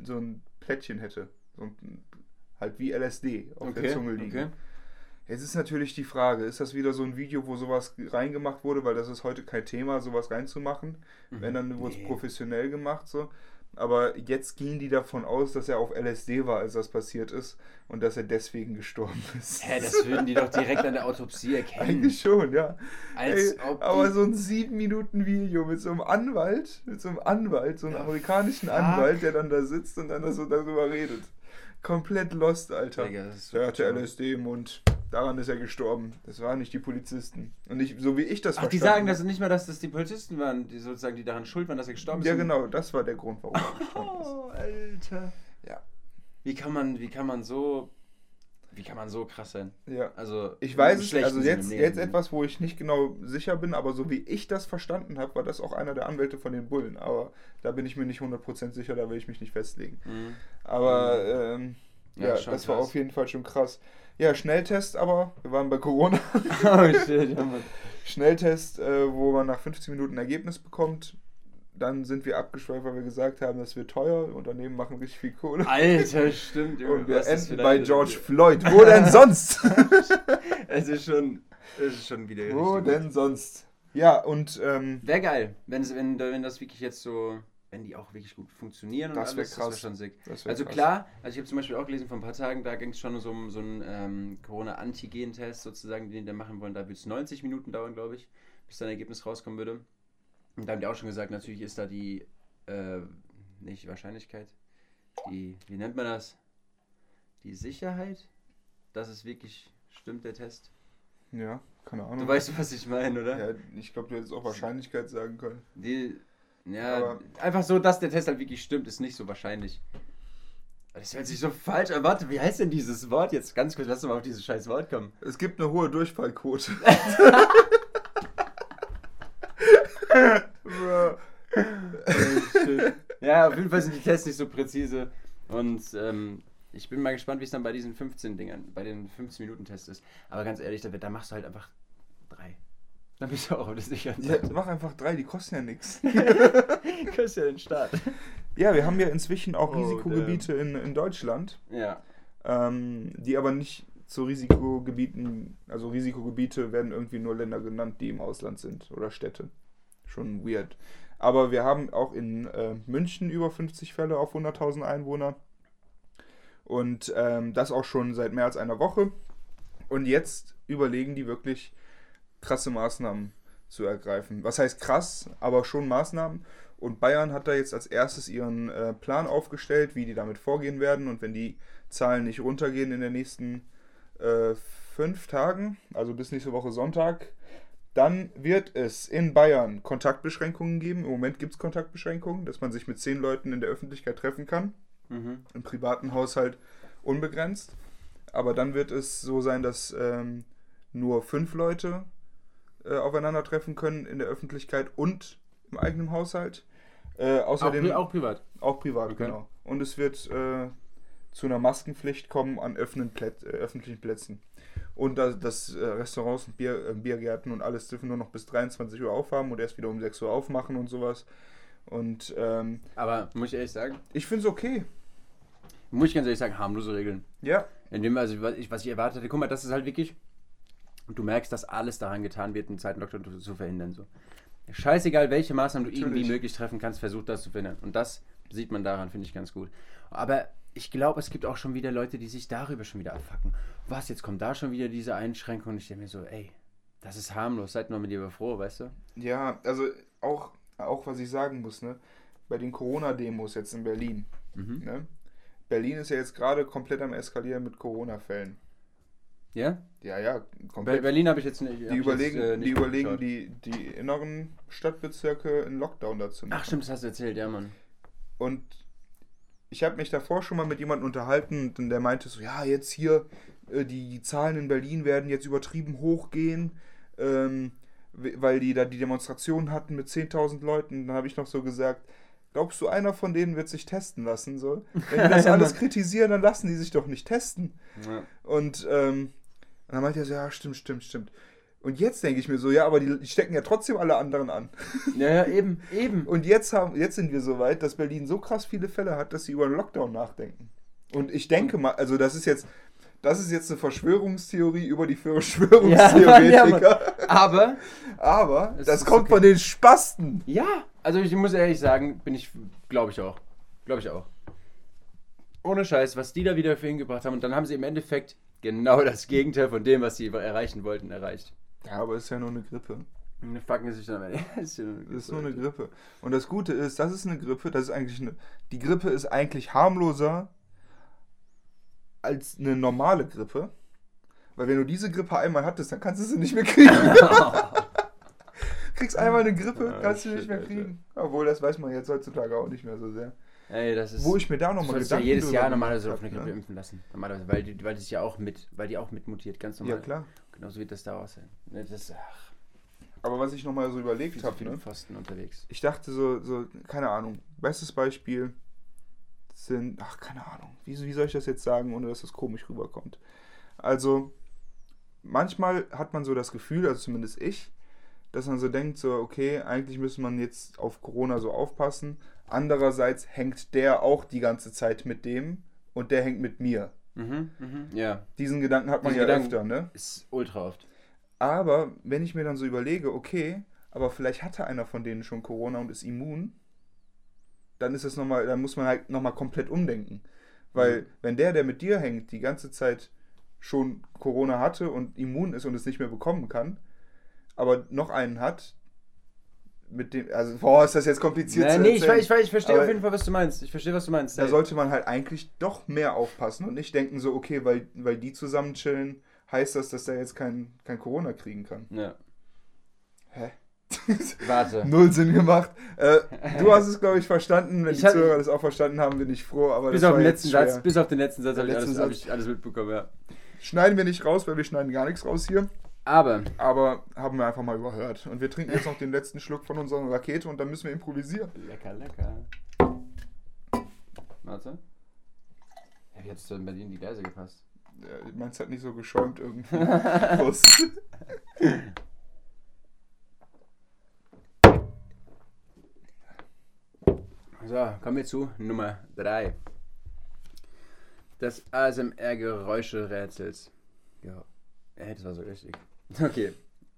so ein Plättchen hätte, so ein, halt wie L S D auf okay, der Zunge liegen. Okay. Jetzt ist natürlich die Frage, ist das wieder so ein Video, wo sowas reingemacht wurde, weil das ist heute kein Thema, sowas reinzumachen. Mhm. Wenn, dann wurde es nee. professionell gemacht, so. Aber jetzt gehen die davon aus, dass er auf L S D war, als das passiert ist und dass er deswegen gestorben ist. Hä, das würden die doch direkt an der Autopsie erkennen. Eigentlich schon, ja. Als Ey, ob aber so ein sieben Minuten Video mit so einem Anwalt, mit so einem Anwalt, so einem ja, amerikanischen fuck. Anwalt, der dann da sitzt und dann so darüber redet. Komplett lost, Alter. Digga, das ist der hatte toll. L S D im Mund. Daran ist er gestorben. Das waren nicht die Polizisten. Und ich, so wie ich das Ach, verstanden habe. Ach, die sagen das nicht mal, dass das die Polizisten waren, die sozusagen die daran schuld waren, dass er gestorben ja, ist. Ja, genau. Das war der Grund, warum er gestorben ist. Oh, Alter. Ja. Wie kann man, wie kann man so, wie kann man so krass sein? Ja. Also, ich weiß es, also jetzt, jetzt etwas, wo ich nicht genau sicher bin, aber so wie ich das verstanden habe, war das auch einer der Anwälte von den Bullen. Aber da bin ich mir nicht hundert Prozent sicher, da will ich mich nicht festlegen. Mhm. Aber, ähm, ja, ja das krass. war auf jeden Fall schon krass. Ja, Schnelltest, aber wir waren bei Corona. Oh, shit, ja, Mann. Schnelltest, äh, wo man nach fünfzehn Minuten ein Ergebnis bekommt. Dann sind wir abgeschweift, weil wir gesagt haben, das wird teuer. Unternehmen machen richtig viel Kohle. Alter, stimmt. Und wir enden bei George Floyd. Wo denn sonst? Es ist schon, es ist schon wieder Wo denn gut. sonst? Ja, und... Ähm, wäre geil, wenn's, wenn, wenn das wirklich jetzt so... wenn die auch wirklich gut funktionieren und das alles, krass. Das wäre schon sick. Also krass. Klar, also ich habe zum Beispiel auch gelesen vor ein paar Tagen, da ging es schon um so einen so ähm, Corona-Antigen-Test sozusagen, den die da machen wollen. Da würde es neunzig Minuten dauern, glaube ich, bis da ein Ergebnis rauskommen würde. Und da haben die auch schon gesagt, natürlich ist da die, äh, nicht Wahrscheinlichkeit, die, wie nennt man das? Die Sicherheit, dass es wirklich stimmt, der Test. Ja, keine Ahnung. Du weißt, was ich meine, oder? Ja, ich glaube, du hättest auch Wahrscheinlichkeit sagen können. Die... Ja, aber einfach so, dass der Test halt wirklich stimmt, ist nicht so wahrscheinlich. Das hört sich so falsch an. Warte, wie heißt denn dieses Wort jetzt? Ganz kurz, lass uns mal auf dieses scheiß Wort kommen. Es gibt eine hohe Durchfallquote. Bro. Oh, shit. Ja, auf jeden Fall sind die Tests nicht so präzise. Und ähm, ich bin mal gespannt, wie es dann bei diesen fünfzehn Dingern, bei den fünfzehn Minuten Tests ist. Aber ganz ehrlich, da, da machst du halt einfach drei. Dann bist du auch auf der sicheren Seite. Ja, mach einfach drei, die kosten ja nichts. Kostet ja den Start. Ja, wir haben ja inzwischen auch oh, Risikogebiete in, in Deutschland. Ja. Ähm, die aber nicht zu Risikogebieten, also Risikogebiete werden irgendwie nur Länder genannt, die im Ausland sind oder Städte. Schon weird. Aber wir haben auch in äh, München über fünfzig Fälle auf hunderttausend Einwohner. Und ähm, das auch schon seit mehr als einer Woche. Und jetzt überlegen die wirklich krasse Maßnahmen zu ergreifen. Was heißt krass, aber schon Maßnahmen. Und Bayern hat da jetzt als erstes ihren äh, Plan aufgestellt, wie die damit vorgehen werden. Und wenn die Zahlen nicht runtergehen in den nächsten äh, fünf Tagen, also bis nächste Woche Sonntag, dann wird es in Bayern Kontaktbeschränkungen geben. Im Moment gibt es Kontaktbeschränkungen, dass man sich mit zehn Leuten in der Öffentlichkeit treffen kann. Mhm. Im privaten Haushalt unbegrenzt. Aber dann wird es so sein, dass ähm, nur fünf Leute äh, aufeinandertreffen können in der Öffentlichkeit und im eigenen Haushalt. Äh, außerdem, auch, pri- auch privat? Auch privat, okay. Genau. Und es wird äh, zu einer Maskenpflicht kommen an Plät- äh, öffentlichen Plätzen. Und das, das äh, Restaurants und Bier, äh, Biergärten und alles dürfen nur noch bis dreiundzwanzig Uhr aufhaben und erst wieder um sechs Uhr aufmachen und sowas. Und, ähm, aber, muss ich ehrlich sagen? Ich finde es okay. Muss ich ganz ehrlich sagen, harmlose Regeln. Ja. In dem, also, was ich, was ich erwartet hatte, guck mal, das ist halt wirklich, und du merkst, dass alles daran getan wird, einen zweiten Lockdown zu, zu verhindern. So. Scheißegal, welche Maßnahmen du Natürlich. irgendwie möglich treffen kannst, versuch das zu verhindern. Und das sieht man daran, finde ich ganz gut. Aber ich glaube, es gibt auch schon wieder Leute, die sich darüber schon wieder abfacken. Was, jetzt kommt da schon wieder diese Einschränkung? Und ich denke mir so, ey, das ist harmlos, seid nur mit dir froh, weißt du? Ja, also auch, auch was ich sagen muss, ne? Bei den Corona-Demos jetzt in Berlin. Mhm. Ne? Berlin ist ja jetzt gerade komplett am Eskalieren mit Corona-Fällen. Ja? Ja, ja, komplett. Berlin habe ich jetzt nicht. Die überlegen, jetzt, äh, nicht die, überlegen die, die inneren Stadtbezirke in Lockdown dazu machen. Ach stimmt, das hast du erzählt, ja, Mann. Und ich habe mich davor schon mal mit jemandem unterhalten, und der meinte so, ja, jetzt hier, äh, die, die Zahlen in Berlin werden jetzt übertrieben hochgehen, ähm, weil die da die Demonstrationen hatten mit zehntausend Leuten. Dann habe ich noch so gesagt, glaubst du, einer von denen wird sich testen lassen? So? Wenn die das alles kritisieren, dann lassen die sich doch nicht testen. Ja. Und ähm, Und dann meinte er so, ja, stimmt, stimmt, stimmt. Und jetzt denke ich mir so, ja, aber die, die stecken ja trotzdem alle anderen an. Ja, ja, eben, eben. Und jetzt, haben, jetzt sind wir so weit, dass Berlin so krass viele Fälle hat, dass sie über einen Lockdown nachdenken. Und ich denke mal, also das ist jetzt, das ist jetzt eine Verschwörungstheorie über die Verschwörungstheoretiker. Ja, ja, aber, aber das kommt okay. von den Spasten. Ja, also ich muss ehrlich sagen, bin ich, glaube ich auch, glaube ich auch. Ohne Scheiß, was die da wieder für hingebracht haben. Und dann haben sie im Endeffekt genau das Gegenteil von dem, was sie erreichen wollten, erreicht. Ja, aber ist ja nur eine Grippe. Eine fucking ist ja ist nur eine Grippe. Und das Gute ist, das ist eine Grippe, das ist eigentlich eine, die Grippe ist eigentlich harmloser als eine normale Grippe, weil wenn du diese Grippe einmal hattest, dann kannst du sie nicht mehr kriegen. Kriegst einmal eine Grippe, kannst du sie nicht mehr kriegen. Obwohl, das weiß man jetzt heutzutage auch nicht mehr so sehr. Ey, das ist, wo ich mir da nochmal Gedanken habe. Ja, jedes Jahr normalerweise auf eine Grippe, ne? Impfen lassen. Normalerweise, weil die, weil das ja auch mit, weil die auch mit mutiert, ganz normal. Ja, klar. Genauso wird das da aussehen. Das, ach. Aber was ich nochmal so überlegt habe, ne? Pfosten unterwegs. Ich dachte so, so, keine Ahnung, bestes Beispiel sind, ach, keine Ahnung, wie, wie soll ich das jetzt sagen, ohne dass das komisch rüberkommt? Also, manchmal hat man so das Gefühl, also zumindest ich, dass man so denkt, so, okay, eigentlich müsste man jetzt auf Corona so aufpassen. Andererseits hängt der auch die ganze Zeit mit dem und der hängt mit mir. Mhm, mhm, ja. Diesen Gedanken hat man Diesen ja Gedanken öfter, ne? Ist ultra oft. Aber wenn ich mir dann so überlege, okay, aber vielleicht hatte einer von denen schon Corona und ist immun, dann ist es nochmal, dann muss man halt nochmal komplett umdenken. Weil, mhm, wenn der, der mit dir hängt, die ganze Zeit schon Corona hatte und immun ist und es nicht mehr bekommen kann, aber noch einen hat, mit dem, also, boah, ist das jetzt kompliziert Na, zu erzählen. Nee, ich, ich, ich verstehe auf jeden Fall, was du meinst. Ich verstehe, was du meinst. Da ey. sollte man halt eigentlich doch mehr aufpassen und nicht denken so, okay, weil, weil die zusammen chillen, heißt das, dass der jetzt kein, kein Corona kriegen kann. Ja. Hä? Warte. Null Sinn gemacht. Äh, du hast es, glaube ich, verstanden. Wenn ich die hab, Zuhörer das auch verstanden haben, bin ich froh. Aber bis, das auf war den letzten Satz, bis auf den letzten Satz habe ich, hab ich alles mitbekommen, ja. Schneiden wir nicht raus, weil wir schneiden gar nichts raus hier. Aber. Aber haben wir einfach mal überhört. Und wir trinken jetzt noch den letzten Schluck von unserer Rakete und dann müssen wir improvisieren. Lecker, lecker. Warte. Wie hat es denn bei dir in die Gläser gepasst? Ja, meins hat nicht so geschäumt irgendwie. Prost. So, kommen wir zu Nummer drei. Das A S M R-Geräuscherätsels. Ja. Ey, das war so richtig. Okay.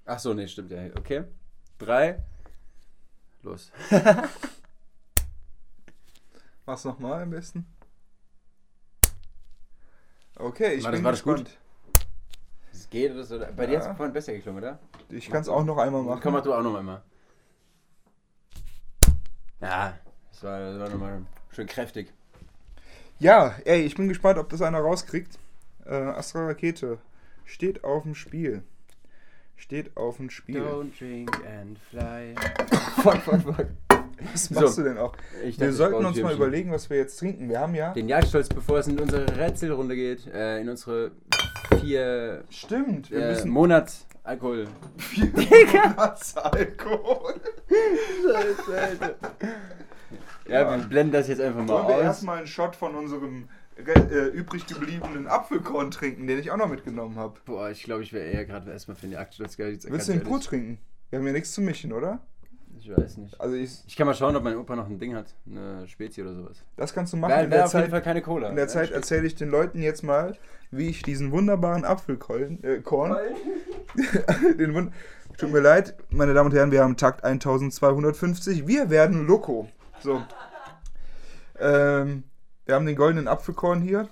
Ach so, nee, stimmt ja. Okay. Drei. Los. Mach's nochmal am besten. Okay, ich war das, bin war gespannt. Das gut? Das geht oder so. Bei ja. dir hat es vorhin besser geklungen, oder? Ich kann es auch noch einmal machen. Komm, mach du auch noch einmal. Ja, das war, das war nochmal schön kräftig. Ja, ey, ich bin gespannt, ob das einer rauskriegt. Äh, Astra-Rakete. Steht auf dem Spiel. Steht auf dem Spiel. Don't drink and fly. Fuck, fuck, fuck. Was machst so, du denn auch? Ich wir dachte, sollten uns mal schon. überlegen, was wir jetzt trinken. Wir haben ja... Den Jagdstolz, bevor es in unsere Rätselrunde geht. Äh, in unsere vier... Stimmt. Wir äh, müssen... Monats Alkohol. Vier Monats Alkohol. Scheiße, Alter. Ja, ja, wir blenden das jetzt einfach mal aus. Wollen wir erstmal einen Shot von unserem... Äh, übrig gebliebenen Apfelkorn trinken, den ich auch noch mitgenommen habe. Boah, ich glaube, ich wäre eher gerade erstmal für den Jagdstolz. Willst du den pur trinken? Wir haben ja nichts zu mischen, oder? Ich weiß nicht. Also ich, ich kann mal schauen, ob mein Opa noch ein Ding hat, eine Spezi oder sowas. Das kannst du machen. Wär, wär in der auf Zeit, jeden Fall keine Cola. In der Zeit erzähle ich den Leuten jetzt mal, wie ich diesen wunderbaren Apfelkorn, äh, Korn, den Wund- tut mir leid, meine Damen und Herren, wir haben Takt zwölfhundertfünfzig. Wir werden Loco. So. ähm. Wir haben den goldenen Apfelkorn hier.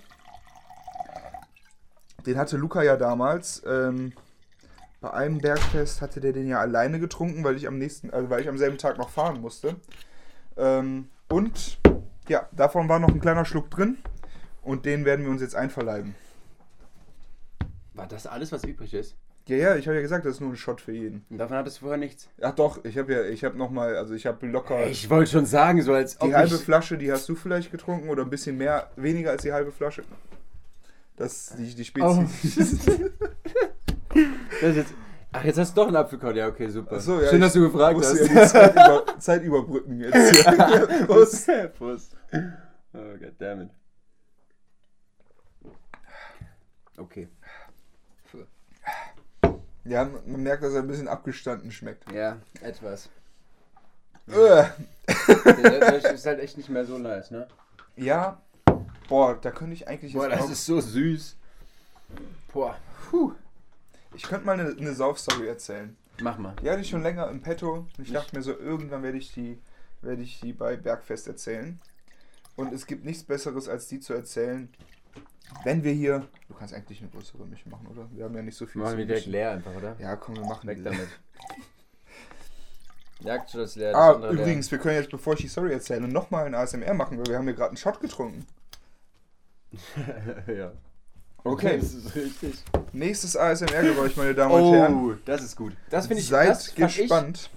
Den hatte Luca ja damals. Ähm, bei einem Bergfest hatte der den ja alleine getrunken, weil ich am nächsten, also weil ich am selben Tag noch fahren musste. Ähm, und ja, davon war noch ein kleiner Schluck drin. Und den werden wir uns jetzt einverleiben. War das alles, was übrig ist? Ja, ja, ich habe ja gesagt, das ist nur ein Shot für jeden. Und davon hattest du vorher nichts? Ach doch, ich habe ja, ich habe nochmal, also ich habe locker... Ich wollte schon sagen, so als ob Die halbe ich Flasche, die hast du vielleicht getrunken oder ein bisschen mehr, weniger als die halbe Flasche. Das, die, die Spezies. Oh. Das ist jetzt, ach, jetzt hast du doch einen Apfelkorn, ja okay, super. So, ja, schön, dass du gefragt hast. Ja die Zeit, über, Zeit überbrücken jetzt. Prost. Prost. Oh, goddammit. Okay. Ja, man merkt, dass er ein bisschen abgestanden schmeckt. Ja, etwas. Ja. Das ist halt echt nicht mehr so nice, ne? Ja. Boah, da könnte ich eigentlich... Boah, jetzt das auch... ist so süß. Boah. Puh. Ich könnte mal eine, eine Sauf-Story erzählen. Mach mal. Die hatte ich schon länger im Petto. Ich nicht? dachte mir so, irgendwann werde ich die, werde ich die bei Bergfest erzählen. Und es gibt nichts Besseres, als die zu erzählen... Wenn wir hier... Du kannst eigentlich eine größere Mischung machen, oder? Wir haben ja nicht so viel machen zu Machen wir direkt mischen. Leer einfach, oder? Ja, komm, wir machen Weg damit. Jagdstolz leer. Ah, übrigens, leer. Wir können jetzt, bevor ich die Story erzähle, nochmal ein A S M R machen, weil wir haben hier gerade einen Shot getrunken. Ja. Okay. Das ist richtig. Nächstes A S M R-Geräusch, meine Damen und oh, Herren. Oh, das ist gut. Das finde ich... Seid das gespannt.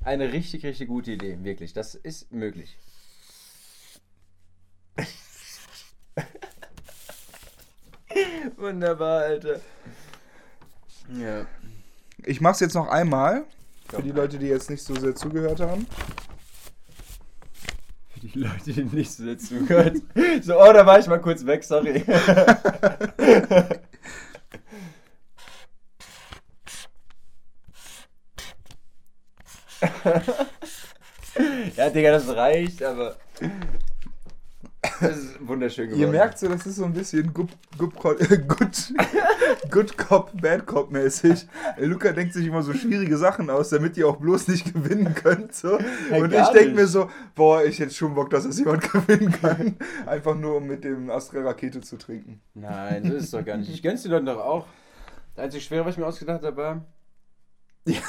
Ich eine richtig, richtig gute Idee. Wirklich, das ist möglich. Wunderbar, Alter. Ja. Ich mach's jetzt noch einmal. Für die Leute, die jetzt nicht so sehr zugehört haben. Für die Leute, die nicht so sehr zugehört haben. So, oh, da war ich mal kurz weg, sorry. Ja, Digga, das reicht, aber... Das ist wunderschön geworden. Ihr merkt so, das ist so ein bisschen Good, good, good, good Cop, Bad Cop mäßig. Luca denkt sich immer so schwierige Sachen aus, damit ihr auch bloß nicht gewinnen könnt. So. Hey, und ich denke mir so, boah, ich hätte schon Bock, dass das jemand gewinnen kann. Einfach nur, um mit dem Astra-Rakete zu trinken. Nein, das ist doch gar nicht. Ich gönn's die Leute doch auch. Das einzige Schwere, was ich mir ausgedacht habe, war ja.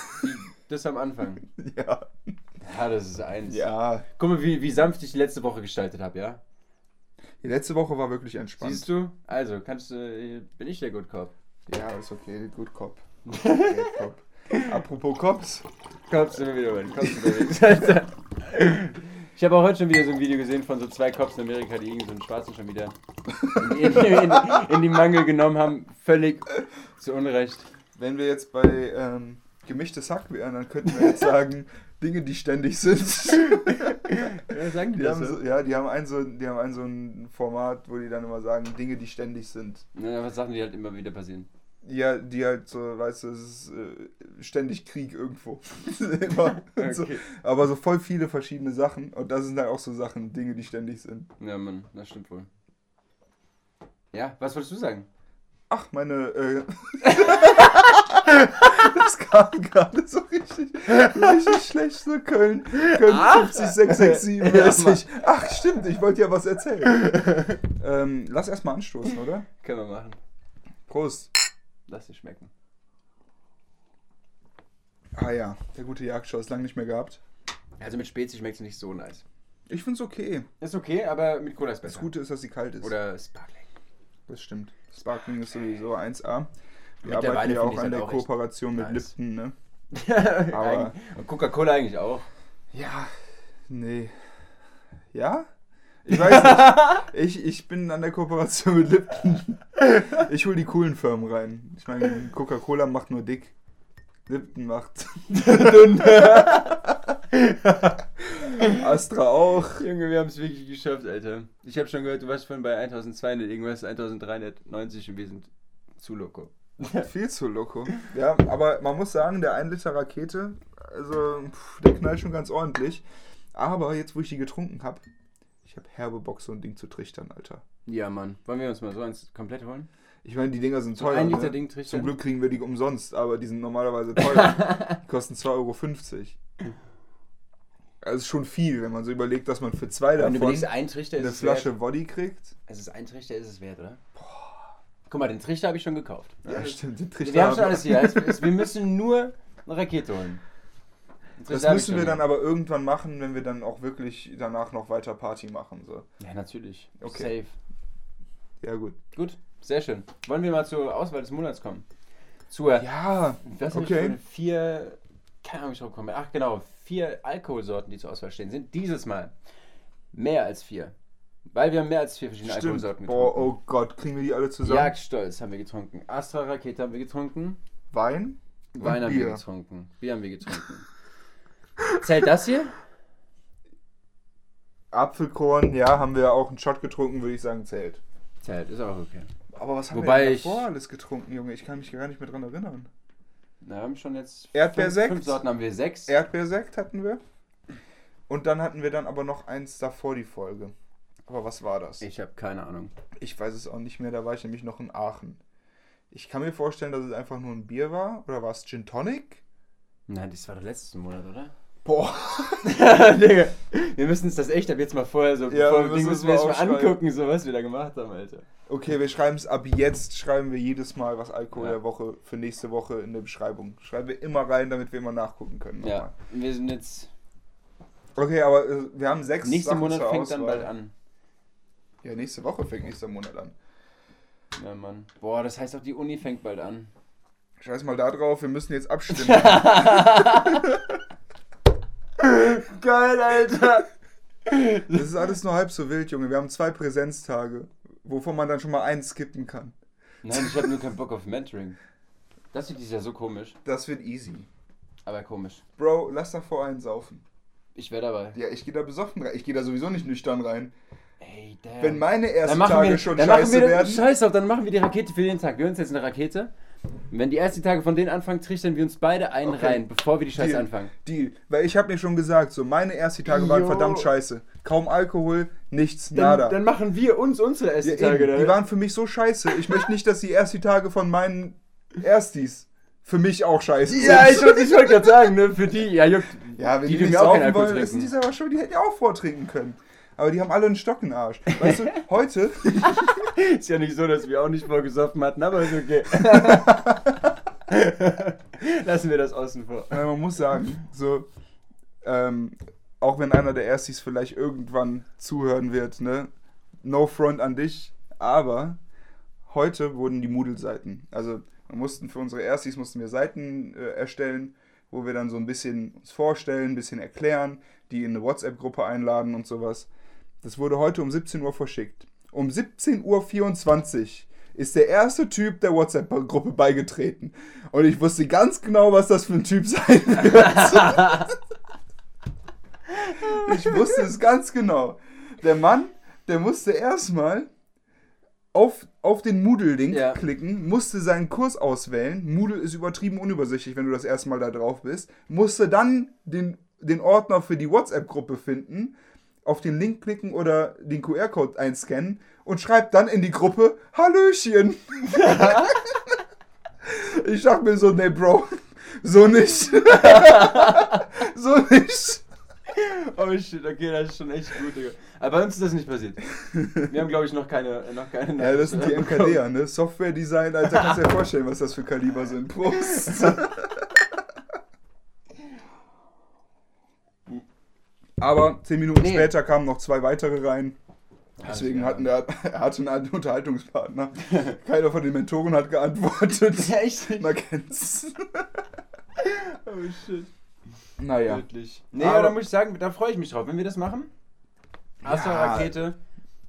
das am Anfang. Ja. Ja, das ist eins. Ja. Guck mal, wie, wie sanft ich die letzte Woche gestaltet habe, ja? Die letzte Woche war wirklich entspannt. Siehst du? Also, kannst du, bin ich der Good Cop. Ja, ist okay, Good Cop. Okay, Cop. Apropos Cops. Cops sind wir wieder rein. Cops sind wir rein. Ich habe auch heute schon wieder so ein Video gesehen von so zwei Cops in Amerika, die irgendeinen so Schwarzen schon wieder in, in, in, in die Mangel genommen haben. Völlig zu Unrecht. wenn wir jetzt bei ähm, gemischtes Hack wären, dann könnten wir jetzt sagen, Dinge, die ständig sind. Ja, sagen die, die das haben so, ja, die haben, ein so, die haben ein so ein Format, wo die dann immer sagen, Dinge, die ständig sind. Ja, was Sachen, die halt immer wieder passieren. Ja, die halt so, weißt du, es ist äh, ständig Krieg irgendwo. Immer. Okay. So. Aber so voll viele verschiedene Sachen. Und das sind halt auch so Sachen, Dinge, die ständig sind. Ja, Mann, das stimmt wohl. Ja, was wolltest du sagen? Ach, meine... Äh das kam gerade so richtig, richtig schlecht so Köln. Köln fünfzig sechs sechs sieben. Ja, ach, stimmt, ich wollte ja was erzählen. ähm, lass erstmal anstoßen, oder? Können wir machen. Prost. Lass dir schmecken. Ah ja, der gute Jagdstolz, ist lange nicht mehr gehabt. Also mit Spezi schmeckt es nicht so nice. Ich find's okay. Ist okay, aber mit Cola ist besser. Das Gute ist, dass sie kalt ist. Oder Sparkling. Das stimmt. Sparkling ist sowieso eins A. Wir mit arbeiten ja auch an der auch Kooperation mit nice. Lipton, ne? Aber und Coca-Cola eigentlich auch. Ja, nee. Ja? Ich weiß nicht. Ich, ich bin an der Kooperation mit Lipton. Ich hole die coolen Firmen rein. Ich meine, Coca-Cola macht nur dick. Lipton macht dünn. Astra auch. Junge, wir haben es wirklich geschafft, Alter. Ich habe schon gehört, du warst vorhin bei zwölfhundert, irgendwas dreizehnhundertneunzig und wir sind zu loco. Viel zu loco. Ja, aber man muss sagen, der ein Liter Rakete, also pff, der knallt schon ganz ordentlich. Aber jetzt, wo ich die getrunken habe, ich habe herbe Bock, so ein Ding zu trichtern, Alter. Ja, Mann. Wollen wir uns mal so eins komplett holen? Ich meine, die Dinger sind teuer. Ein Liter ne? Ding trichtern. Zum Glück kriegen wir die umsonst, aber die sind normalerweise teuer. Die kosten zwei Euro fünfzig. Also schon viel, wenn man so überlegt, dass man für zwei davon ein Trichter, eine Flasche wert. Body kriegt. Also ist ein Trichter ist es wert, oder? Boah. Guck mal, den Trichter habe ich schon gekauft. Ja, also stimmt, den Trichter. Wir haben schon alles hier. Also wir müssen nur eine Rakete holen. Das müssen wir dann aber irgendwann machen, wenn wir dann auch wirklich danach noch weiter Party machen. So. Ja, natürlich. Okay. Safe. Ja, gut. Gut, sehr schön. Wollen wir mal zur Auswahl des Monats kommen? Zur... Ja, das okay. Schon vier... Keine Ahnung, ich drauf komme. Ach genau, vier Alkoholsorten, die zur Auswahl stehen, sind dieses Mal mehr als vier. Weil wir haben mehr als vier verschiedene Stimmt. Alkoholsorten getrunken. Oh, oh Gott, kriegen wir die alle zusammen? Jagdstolz haben wir getrunken. Astra-Rakete haben wir getrunken. Wein? Wein haben Bier. wir getrunken. Bier haben wir getrunken. Zählt das hier? Apfelkorn, ja, haben wir auch einen Shot getrunken, würde ich sagen, zählt. Zählt, ist auch okay. Aber was haben Wobei wir denn davor ich... alles getrunken, Junge? Ich kann mich gar nicht mehr dran erinnern. Na, haben schon jetzt Erdbeersekt. Fünf, fünf Sorten haben wir, sechs. Erdbeersekt hatten wir. Und dann hatten wir dann aber noch eins davor die Folge. Aber was war das? Ich habe keine Ahnung. Ich weiß es auch nicht mehr, da war ich nämlich noch in Aachen. Ich kann mir vorstellen, dass es einfach nur ein Bier war. Oder war es Gin Tonic? Nein, das war doch letzten Monat, oder? Boah. Digga, wir müssen uns das echt ab jetzt mal vorher so, ja, bevor wir müssen, müssen wir erst mal angucken, so was wir da gemacht haben, Alter. Okay, wir schreiben es ab jetzt, schreiben wir jedes Mal was Alkohol ja. der Woche für nächste Woche in der Beschreibung. Schreiben wir immer rein, damit wir immer nachgucken können. Nochmal. Ja, wir sind jetzt... Okay, aber wir haben sechs nächsten Sachen Monat fängt Auswahl. Dann bald an. Ja, nächste Woche fängt nächster Monat an. Ja, Mann. Boah, das heißt auch, die Uni fängt bald an. Scheiß mal da drauf, wir müssen jetzt abstimmen. Geil, Alter. Das ist alles nur halb so wild, Junge. Wir haben zwei Präsenztage, wovon man dann schon mal einen skippen kann. Nein, ich habe nur keinen Bock auf Mentoring. Das wird dieses Jahr so komisch. Das wird easy. Aber komisch. Bro, lass da vor einen saufen. Ich wäre dabei. Ja, ich gehe da besoffen rein. Ich gehe da sowieso nicht nüchtern rein. Ey, damn. Wenn meine ersten Tage wir, schon scheiße wir, werden... Scheiß auf, dann machen wir die Rakete für den Tag. Wir holen uns jetzt eine Rakete. Und wenn die ersten Tage von denen anfangen, trichtern wir uns beide einen okay. rein, bevor wir die Scheiße Deal. anfangen. Deal. Weil ich habe mir schon gesagt, so meine ersten Tage Yo. waren verdammt scheiße. Kaum Alkohol, nichts, dann, nada. Dann machen wir uns unsere ersten ja, Tage. Eben, die waren für mich so scheiße. Ich möchte nicht, dass die ersten Tage von meinen Erstis für mich auch scheiße sind. Ja, ich wollte wollt gerade sagen, ne, für die, ja, juckt, ja, wenn die, die nicht saufen wollen, wissen die aber schon, die hätten ja auch vortrinken können. Aber die haben alle einen Stock in den Arsch. Weißt du, heute... Ist ja nicht so, dass wir auch nicht vorgesoffen hatten, aber ist okay. Lassen wir das außen vor. Also man muss sagen, so, ähm, auch wenn einer der Erstis vielleicht irgendwann zuhören wird, ne, no front an dich, aber heute wurden die Moodle-Seiten, also wir mussten für unsere Erstis mussten wir Seiten äh, erstellen, wo wir dann so ein bisschen uns vorstellen, ein bisschen erklären, die in eine WhatsApp-Gruppe einladen und sowas. Das wurde heute um siebzehn Uhr verschickt. Um siebzehn Uhr vierundzwanzig ist der erste Typ der WhatsApp-Gruppe beigetreten. Und ich wusste ganz genau, was das für ein Typ sein wird. Ich wusste es ganz genau. Der Mann, der musste erstmal auf, auf den Moodle-Link ja. klicken, musste seinen Kurs auswählen. Moodle ist übertrieben unübersichtlich, wenn du das erste Mal da drauf bist. Musste dann den, den Ordner für die WhatsApp-Gruppe finden, auf den Link klicken oder den Q R-Code einscannen und schreibt dann in die Gruppe Hallöchen. Ja. Ich dachte mir so, nee, Bro, so nicht. So nicht. Oh shit, okay, das ist schon echt gut, Digga. Aber bei uns ist das nicht passiert. Wir haben, glaube ich, noch keine, noch keine Nachricht. Ja, das sind die M K D'er, ne? Software-Design, Alter, kannst du dir vorstellen, was das für Kaliber sind. Prost. Aber zehn Minuten nee. später kamen noch zwei weitere rein. Deswegen hatten der, er hatte einen Unterhaltungspartner. Keiner von den Mentoren hat geantwortet. Ja, echt? Man kennt's. Oh shit. Naja. Wirklich. Nee, aber da muss ich sagen, da freue ich mich drauf. Wenn wir das machen, Astra-Rakete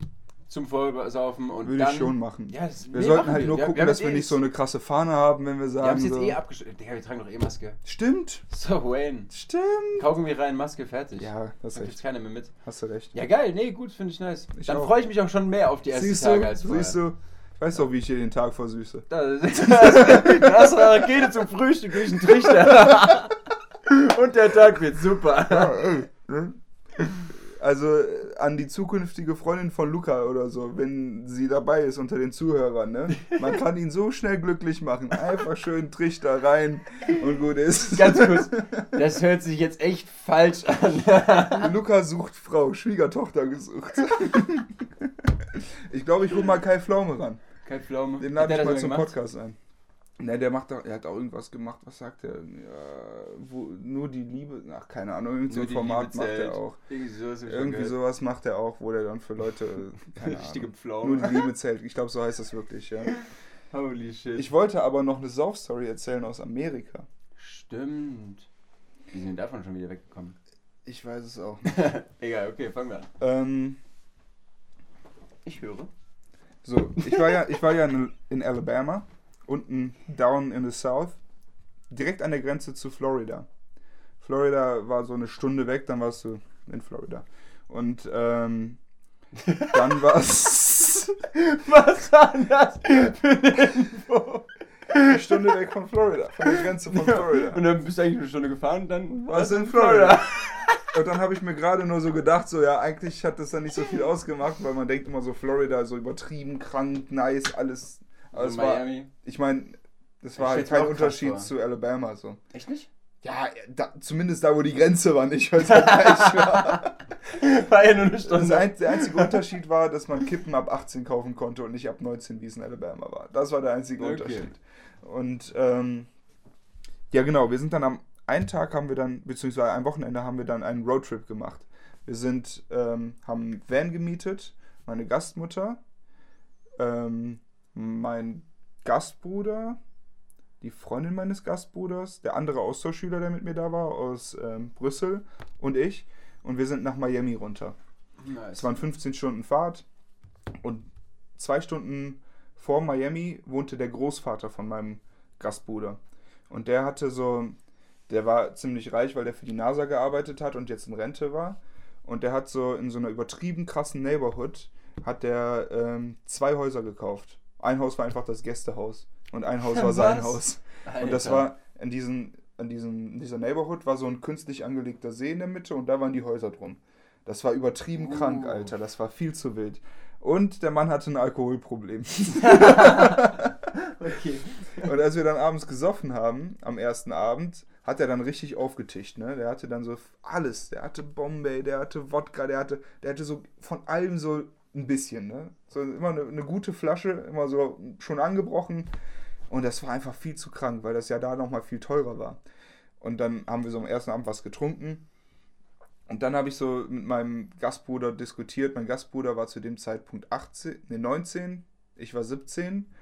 ja. zum Vollsaufen und würde dann... Würde ich schon machen. Ja, das, wir nee, sollten halt wir. nur gucken, wir dass wir eh nicht so eine krasse Fahne haben, wenn wir sagen... Wir haben es jetzt so. eh abgeschlossen. Digga, wir tragen doch eh Maske. Stimmt. So, Wayne. Stimmt. Kaugummi rein, Maske, fertig. Ja, das ist recht. Da kriegt keiner mehr mit. Hast du recht. Ja, geil. Nee, gut, finde ich nice. Ich dann freue ich mich auch schon mehr auf die ersten siehst Tage du, als vorher. Siehst du? Ich weiß doch, wie ich hier den Tag versüße. Das ist Astra-Rakete zum Frühstück durch den Trichter. Und der Tag wird super. Also an die zukünftige Freundin von Luca oder so, wenn sie dabei ist unter den Zuhörern, ne? Man kann ihn so schnell glücklich machen. Einfach schön Trichter rein und gut ist. Ganz kurz, das hört sich jetzt echt falsch an. Luca sucht Frau, Schwiegertochter gesucht. Ich glaube, ich hole mal Kai Pflaume ran. Kai Pflaume. Den lade ich mal zum gemacht? Podcast ein. Ne, der macht doch, er hat auch irgendwas gemacht, was sagt er? Ja, wo, nur die Liebe, ach keine Ahnung, irgendein so Format macht er auch. Irgendwie sowas, Irgendwie sowas macht er auch, wo der dann für Leute, keine Richtige Pflaume. Nur die Liebe zählt. Ich glaube, so heißt das wirklich, ja. Holy shit. Ich wollte aber noch eine Sauf-Story erzählen aus Amerika. Stimmt. Wie sind wir davon schon wieder weggekommen? Ich weiß es auch nicht. Egal, okay, fangen wir an. Ähm, ich höre. So, ich war ja, ich war ja in, in Alabama. Unten down in the south, direkt an der Grenze zu Florida. Florida war so eine Stunde weg, dann warst du in Florida. Und ähm, dann war's... Was war das für eine Info? Eine Stunde weg von Florida, von der Grenze von Florida. Und dann bist du eigentlich eine Stunde gefahren und dann warst du in Florida. Und dann habe ich mir gerade nur so gedacht, so ja, eigentlich hat das dann nicht so viel ausgemacht, weil man denkt immer so Florida, so übertrieben, krank, nice, alles... Also Miami. War, ich meine, das war halt kein Unterschied zu Alabama. So. Echt nicht? Ja, da, zumindest da, wo die Grenze war, nicht, weil es halt gleich war. War ja nur eine Stunde. Ein, der einzige Unterschied war, dass man Kippen ab achtzehn kaufen konnte und nicht ab neunzehn, wie es in Alabama war. Das war der einzige okay. Unterschied. Und ähm, ja genau, wir sind dann am einen Tag haben wir dann, beziehungsweise am Wochenende haben wir dann einen Roadtrip gemacht. Wir sind, ähm, haben einen Van gemietet, meine Gastmutter, ähm, mein Gastbruder, die Freundin meines Gastbruders, der andere Austauschschüler, der mit mir da war, aus ähm, Brüssel und ich. Und wir sind nach Miami runter. Nice. Es waren fünfzehn Stunden Fahrt. Und zwei Stunden vor Miami wohnte der Großvater von meinem Gastbruder. Und der hatte so, der war ziemlich reich, weil der für die NASA gearbeitet hat und jetzt in Rente war. Und der hat so in so einer übertrieben krassen Neighborhood, hat der ähm, zwei Häuser gekauft. Ein Haus war einfach das Gästehaus und ein Haus war Was? sein Haus. Alter. Und das war in, diesen, in, diesen, in dieser Neighborhood war so ein künstlich angelegter See in der Mitte und da waren die Häuser drum. Das war übertrieben uh. krank, Alter. Das war viel zu wild. Und der Mann hatte ein Alkoholproblem. Okay. Und als wir dann abends gesoffen haben, am ersten Abend, hat er dann richtig aufgetischt. Ne? Der hatte dann so alles. Der hatte Bombay, der hatte Wodka, der hatte, der hatte so von allem so... Ein bisschen, ne? So immer eine, eine gute Flasche, immer so schon angebrochen. Und das war einfach viel zu krank, weil das ja da nochmal viel teurer war. Und dann haben wir so am ersten Abend was getrunken. Und dann habe ich so mit meinem Gastbruder diskutiert. Mein Gastbruder war zu dem Zeitpunkt achtzehn, nee, neunzehn, ich war siebzehn.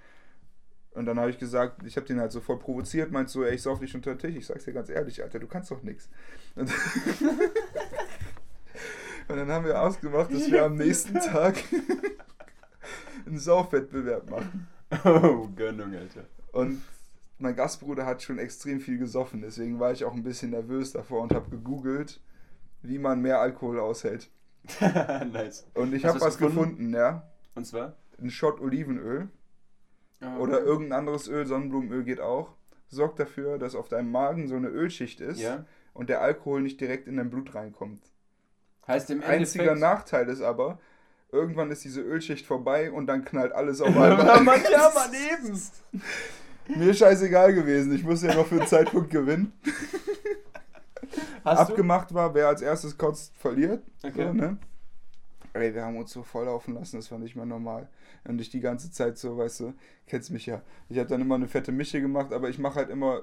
Und dann habe ich gesagt, ich habe den halt so voll provoziert, meinst so, ey, ich sauf dich unter den Tisch. Ich sag's dir ganz ehrlich, Alter, du kannst doch nichts. Und Und dann haben wir ausgemacht, dass wir am nächsten Tag einen Saufwettbewerb machen. Oh, Gönnung, Alter. Und mein Gastbruder hat schon extrem viel gesoffen, deswegen war ich auch ein bisschen nervös davor und habe gegoogelt, wie man mehr Alkohol aushält. Nice. Und ich habe was gefunden? gefunden, ja. Und zwar? Ein Shot Olivenöl oh. oder irgendein anderes Öl, Sonnenblumenöl geht auch. Sorgt dafür, dass auf deinem Magen so eine Ölschicht ist ja. und der Alkohol nicht direkt in dein Blut reinkommt. Heißt im Endeffekt... Einziger Nachteil ist aber, irgendwann ist diese Ölschicht vorbei und dann knallt alles auf einmal. Ja, Mann, ja, Mann, eben. Mir scheißegal gewesen, ich musste ja noch für einen Zeitpunkt gewinnen. Hast Abgemacht du? war, wer als erstes kotzt, verliert. Okay. So, ne? Ey, wir haben uns so volllaufen lassen, das war nicht mehr normal. Und ich die ganze Zeit so, weißt du, kennst mich ja. Ich habe dann immer eine fette Mische gemacht, aber ich mache halt immer...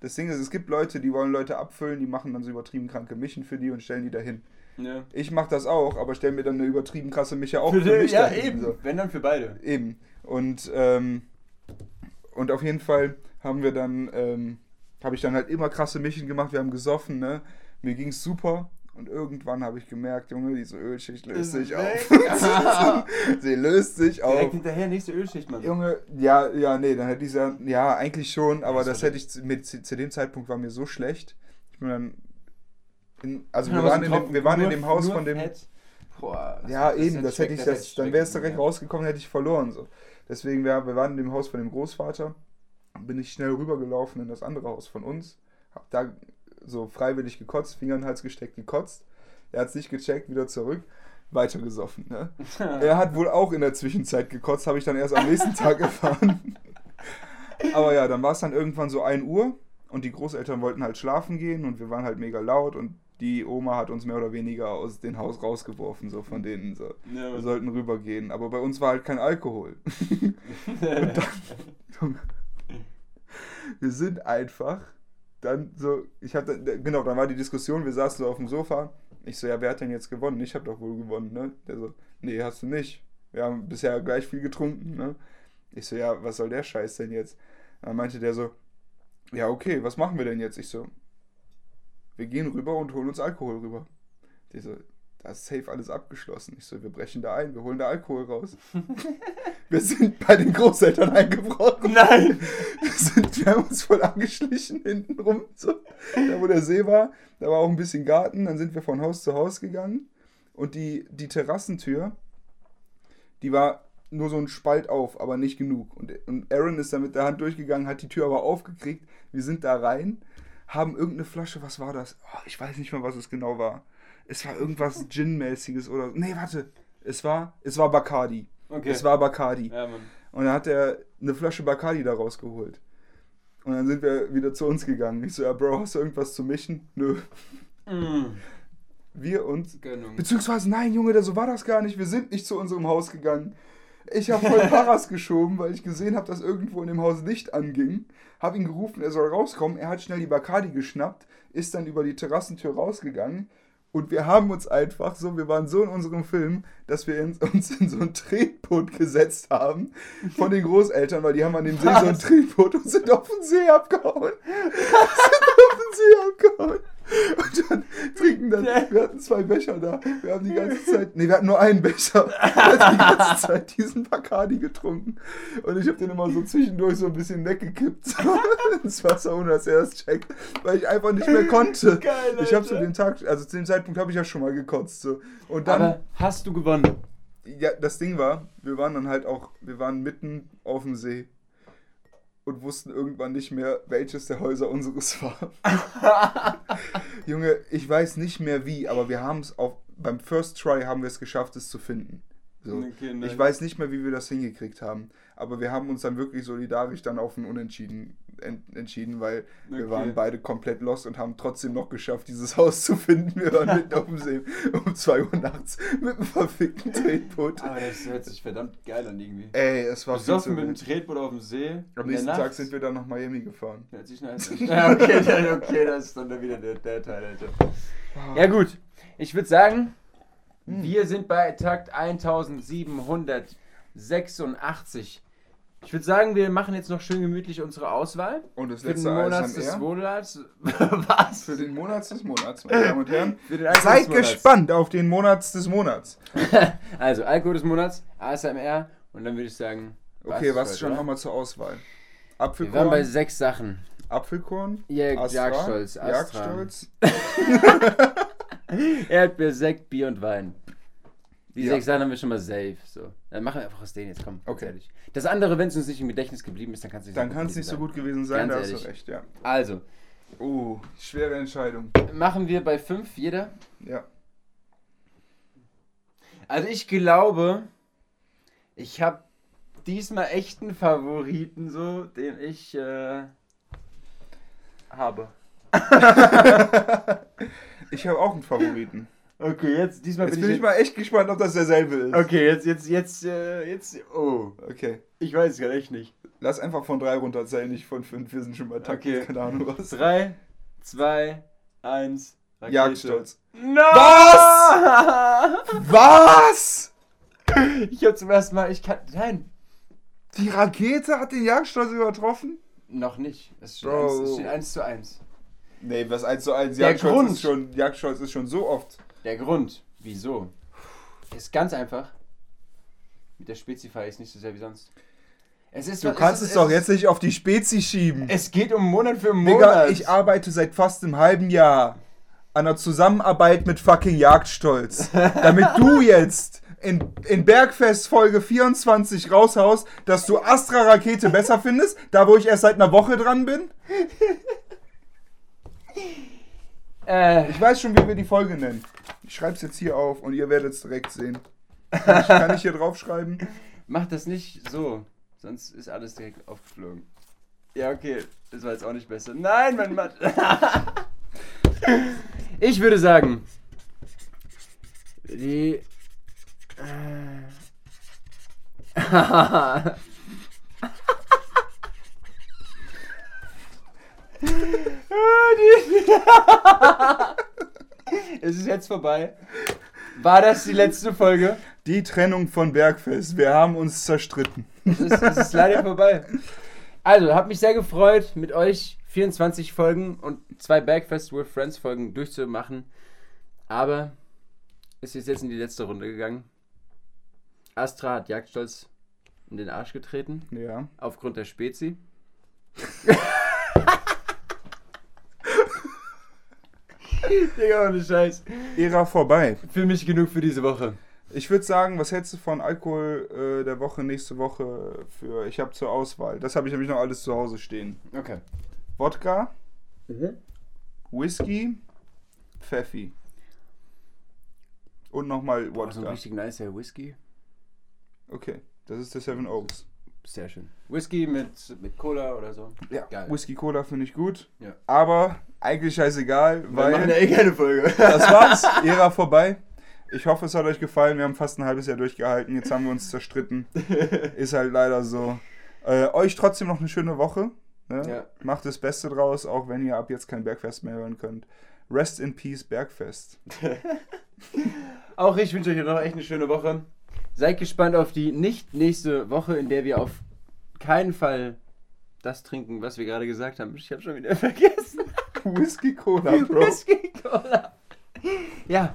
Das Ding ist, es gibt Leute, die wollen Leute abfüllen, die machen dann so übertrieben kranke Mischen für die und stellen die dahin. Ja. Ich mache das auch, aber stell mir dann eine übertrieben krasse Mische auch für, für mich ja, dahin. Ja, eben. So. Wenn dann für beide. Eben. Und, ähm... Und auf jeden Fall haben wir dann, ähm, habe ich dann halt immer krasse Mischen gemacht, wir haben gesoffen, ne? Mir ging's super und irgendwann habe ich gemerkt, Junge, diese Ölschicht löst sich weg. auf. Sie löst sich Direkt auf. Direkt hinterher, nächste Ölschicht, Mann. Junge, ja, ja, nee, dann hätte ich ja, ja, eigentlich schon, aber Was das hätte ich, mit, zu dem Zeitpunkt war mir so schlecht. Ich bin dann, in, also ja, wir, waren in dem, wir waren nur, in dem Haus von dem, Fett. Boah, ja eben, das hätte ich, das, dann wäre es direkt rausgekommen, hätte ich verloren, so. Deswegen, wir, wir waren in dem Haus von dem Großvater, bin ich schnell rübergelaufen in das andere Haus von uns, hab da so freiwillig gekotzt, Finger in den Hals gesteckt, gekotzt. Er hat's nicht gecheckt, wieder zurück, weiter gesoffen. Ne? Er hat wohl auch in der Zwischenzeit gekotzt, habe ich dann erst am nächsten Tag erfahren. Aber ja, dann war es dann irgendwann so ein Uhr und die Großeltern wollten halt schlafen gehen und wir waren halt mega laut und die Oma hat uns mehr oder weniger aus dem Haus rausgeworfen, so von denen, so. Ja, wir sollten rübergehen, aber bei uns war halt kein Alkohol. Und dann, wir sind einfach dann so, ich hab dann, genau, dann war die Diskussion, wir saßen so auf dem Sofa, ich so, ja, wer hat denn jetzt gewonnen? Ich hab doch wohl gewonnen, ne? Der so, nee, hast du nicht. Wir haben bisher gleich viel getrunken, ne? Ich so, ja, was soll der Scheiß denn jetzt? Dann meinte der so, ja, okay, was machen wir denn jetzt? Ich so, wir gehen rüber und holen uns Alkohol rüber. Die so, da ist safe alles abgeschlossen. Ich so, wir brechen da ein, wir holen da Alkohol raus. Wir sind bei den Großeltern eingebrochen. Nein! Wir, sind, wir haben uns voll angeschlichen hinten rum. So. Da, wo der See war, da war auch ein bisschen Garten. Dann sind wir von Haus zu Haus gegangen. Und die, die Terrassentür, die war nur so ein Spalt auf, aber nicht genug. Und, und Aaron ist da mit der Hand durchgegangen, hat die Tür aber aufgekriegt. Wir sind da rein. Haben irgendeine Flasche, was war das? Oh, ich weiß nicht mehr, was es genau war. Es war irgendwas Gin-mäßiges oder... Nee, warte. Es war, es war Bacardi. Okay. Es war Bacardi. Ja, Mann. Und dann hat er eine Flasche Bacardi da rausgeholt. Und dann sind wir wieder zu uns gegangen. Ich so, ja, Bro, hast du irgendwas zu mischen? Nö. Mm. Wir uns... Gönnung. Beziehungsweise, nein, Junge, so war das gar nicht. Wir sind nicht zu unserem Haus gegangen. Ich habe voll Paras geschoben, weil ich gesehen habe, dass irgendwo in dem Haus Licht anging. Habe ihn gerufen, er soll rauskommen. Er hat schnell die Bacardi geschnappt, ist dann über die Terrassentür rausgegangen. Und wir haben uns einfach so, wir waren so in unserem Film, dass wir uns in so ein Tretboot gesetzt haben von den Großeltern, weil die haben an dem See Was? so ein Tretboot und sind auf den See abgehauen. sind auf den See abgehauen. Und dann trinken dann, wir hatten zwei Becher da, wir haben die ganze Zeit, nee, wir hatten nur einen Becher, wir hatten die ganze Zeit diesen Bacardi getrunken und ich habe den immer so zwischendurch so ein bisschen weggekippt so, ins Wasser, ohne dass er das checkt, weil ich einfach nicht mehr konnte. Geil, ich habe zu dem Tag, also zu dem Zeitpunkt habe ich ja schon mal gekotzt. So. Und dann, aber hast du gewonnen? Ja, das Ding war, wir waren dann halt auch, wir waren mitten auf dem See. Und wussten irgendwann nicht mehr, welches der Häuser unseres war. Junge, ich weiß nicht mehr wie, aber wir haben es auf beim First Try haben wir es geschafft, es zu finden. So. Okay, ich weiß nicht mehr, wie wir das hingekriegt haben, aber wir haben uns dann wirklich solidarisch dann auf ein Unentschieden ent- entschieden, weil okay. wir waren beide komplett lost und haben trotzdem noch geschafft, dieses Haus zu finden. Wir waren mitten auf dem See um zwei Uhr nachts mit einem verfickten Tretboot. Aber das hört sich verdammt geil an irgendwie. Ey, es war so. Wir mit einem Tretboot auf dem See. Am nächsten Nacht? Tag sind wir dann nach Miami gefahren. Hört sich nice an. Ja, okay, dann, okay, das ist dann wieder der, der Teil, Alter. Ja gut, ich würde sagen... Wir sind bei Takt siebzehnhundertsechsundachtzig. Ich würde sagen, wir machen jetzt noch schön gemütlich unsere Auswahl. Und das letzte Eis am Ehr. Für den Monat des Monats. Was? Für den Monat des Monats, meine Damen und Herren. Seid gespannt auf den Monat des Monats. Also, Alkohol des Monats, A S M R und dann würde ich sagen... Okay, was stand nochmal zur Auswahl? Apfelkorn. Wir waren bei sechs Sachen. Apfelkorn, ja, Astra, Jagdstolz, Astra. Jagdstolz. Erdbeer, Sekt, Bier und Wein. Die ja. sechs Sachen haben wir schon mal safe. So. Dann machen wir einfach aus denen jetzt, komm. Okay. Ehrlich. Das andere, wenn es uns nicht im Gedächtnis geblieben ist, dann kann es nicht, dann so, gut nicht so gut gewesen sein. Ganz da ehrlich. Hast du recht, ja. Also. Uh, schwere Entscheidung. Machen wir bei fünf jeder? Ja. Also ich glaube, ich habe diesmal echt einen Favoriten, so, den ich äh, habe. Ich habe auch einen Favoriten. Okay, jetzt diesmal jetzt bin, bin ich, ich mal echt gespannt, ob das derselbe ist. Okay, jetzt, jetzt, jetzt, äh, jetzt, oh. Okay. Ich weiß es gerade echt nicht. Lass einfach von drei runterzählen, nicht von fünf. Wir sind schon bei Taktik, okay. Keine Ahnung was. Drei, zwei, eins, Rakete. Jagdstolz. No! Was? Was? Ich hab zum ersten Mal, ich kann, nein. Die Rakete hat den Jagdstolz übertroffen? Noch nicht. Es steht, eins, es steht eins zu eins. Nee, was eins zu eins? Jagdstolz ist schon, Jagdstolz ist schon so oft. Der Grund, wieso, ist ganz einfach. Mit der Spezi feiere ich es nicht so sehr wie sonst. Es ist, du was, kannst es, es doch jetzt nicht auf die Spezi schieben. Es geht um Monat für Monat. Digga, ich arbeite seit fast einem halben Jahr an der Zusammenarbeit mit fucking Jagdstolz. Damit du jetzt in, in Bergfest Folge vierundzwanzig raushaust, dass du Astra-Rakete besser findest, da wo ich erst seit einer Woche dran bin. Äh. Ich weiß schon, wie wir die Folge nennen. Ich schreibe es jetzt hier auf und ihr werdet es direkt sehen. Kann ich, kann ich hier drauf schreiben? Mach das nicht so, sonst ist alles direkt aufgeflogen. Ja, okay, das war jetzt auch nicht besser. Nein, mein Mann. Ich würde sagen, die... Äh, Es ist jetzt vorbei. War das die letzte Folge? Die Trennung von Bergfest. Wir haben uns zerstritten. Es ist, es ist leider vorbei. Also, hab mich sehr gefreut, mit euch vierundzwanzig Folgen und zwei Bergfest with Friends Folgen durchzumachen. Aber es ist jetzt in die letzte Runde gegangen. Astra hat Jagdstolz in den Arsch getreten. Ja. Aufgrund der Spezi. Digga, ohne Scheiß. Ära vorbei. Für mich genug für diese Woche. Ich würde sagen, was hältst du von Alkohol äh, der Woche, nächste Woche für? Ich habe zur Auswahl. Das habe ich nämlich noch alles zu Hause stehen. Okay. Wodka, mhm. Whisky, Pfeffi. Und nochmal Wodka. Oh, so ein richtig nicer Whisky. Okay, das ist der Seven Oaks. Sehr schön. Whisky mit, mit Cola oder so. Ja, geil. Whisky-Cola finde ich gut. Ja. Aber eigentlich scheißegal, wir weil... Wir machen ja eh keine Folge. Das war's. Ära vorbei. Ich hoffe, es hat euch gefallen. Wir haben fast ein halbes Jahr durchgehalten. Jetzt haben wir uns zerstritten. Ist halt leider so. Äh, euch trotzdem noch eine schöne Woche. Ne? Ja. Macht das Beste draus, auch wenn ihr ab jetzt kein Bergfest mehr hören könnt. Rest in Peace, Bergfest. Auch ich wünsche euch noch echt eine schöne Woche. Seid gespannt auf die nicht nächste Woche, in der wir auf keinen Fall das trinken, was wir gerade gesagt haben. Ich habe schon wieder vergessen. Whisky Cola, Bro. Whisky Cola. Ja,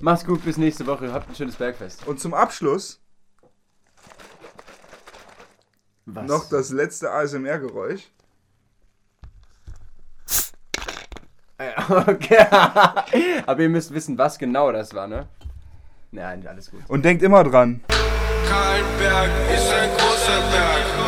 mach's gut, bis nächste Woche. Habt ein schönes Bergfest. Und zum Abschluss was? Noch das letzte A S M R-Geräusch. Okay. Aber ihr müsst wissen, was genau das war, ne? Nein, alles gut. Und denkt immer dran. Kein Berg ist ein großer Berg.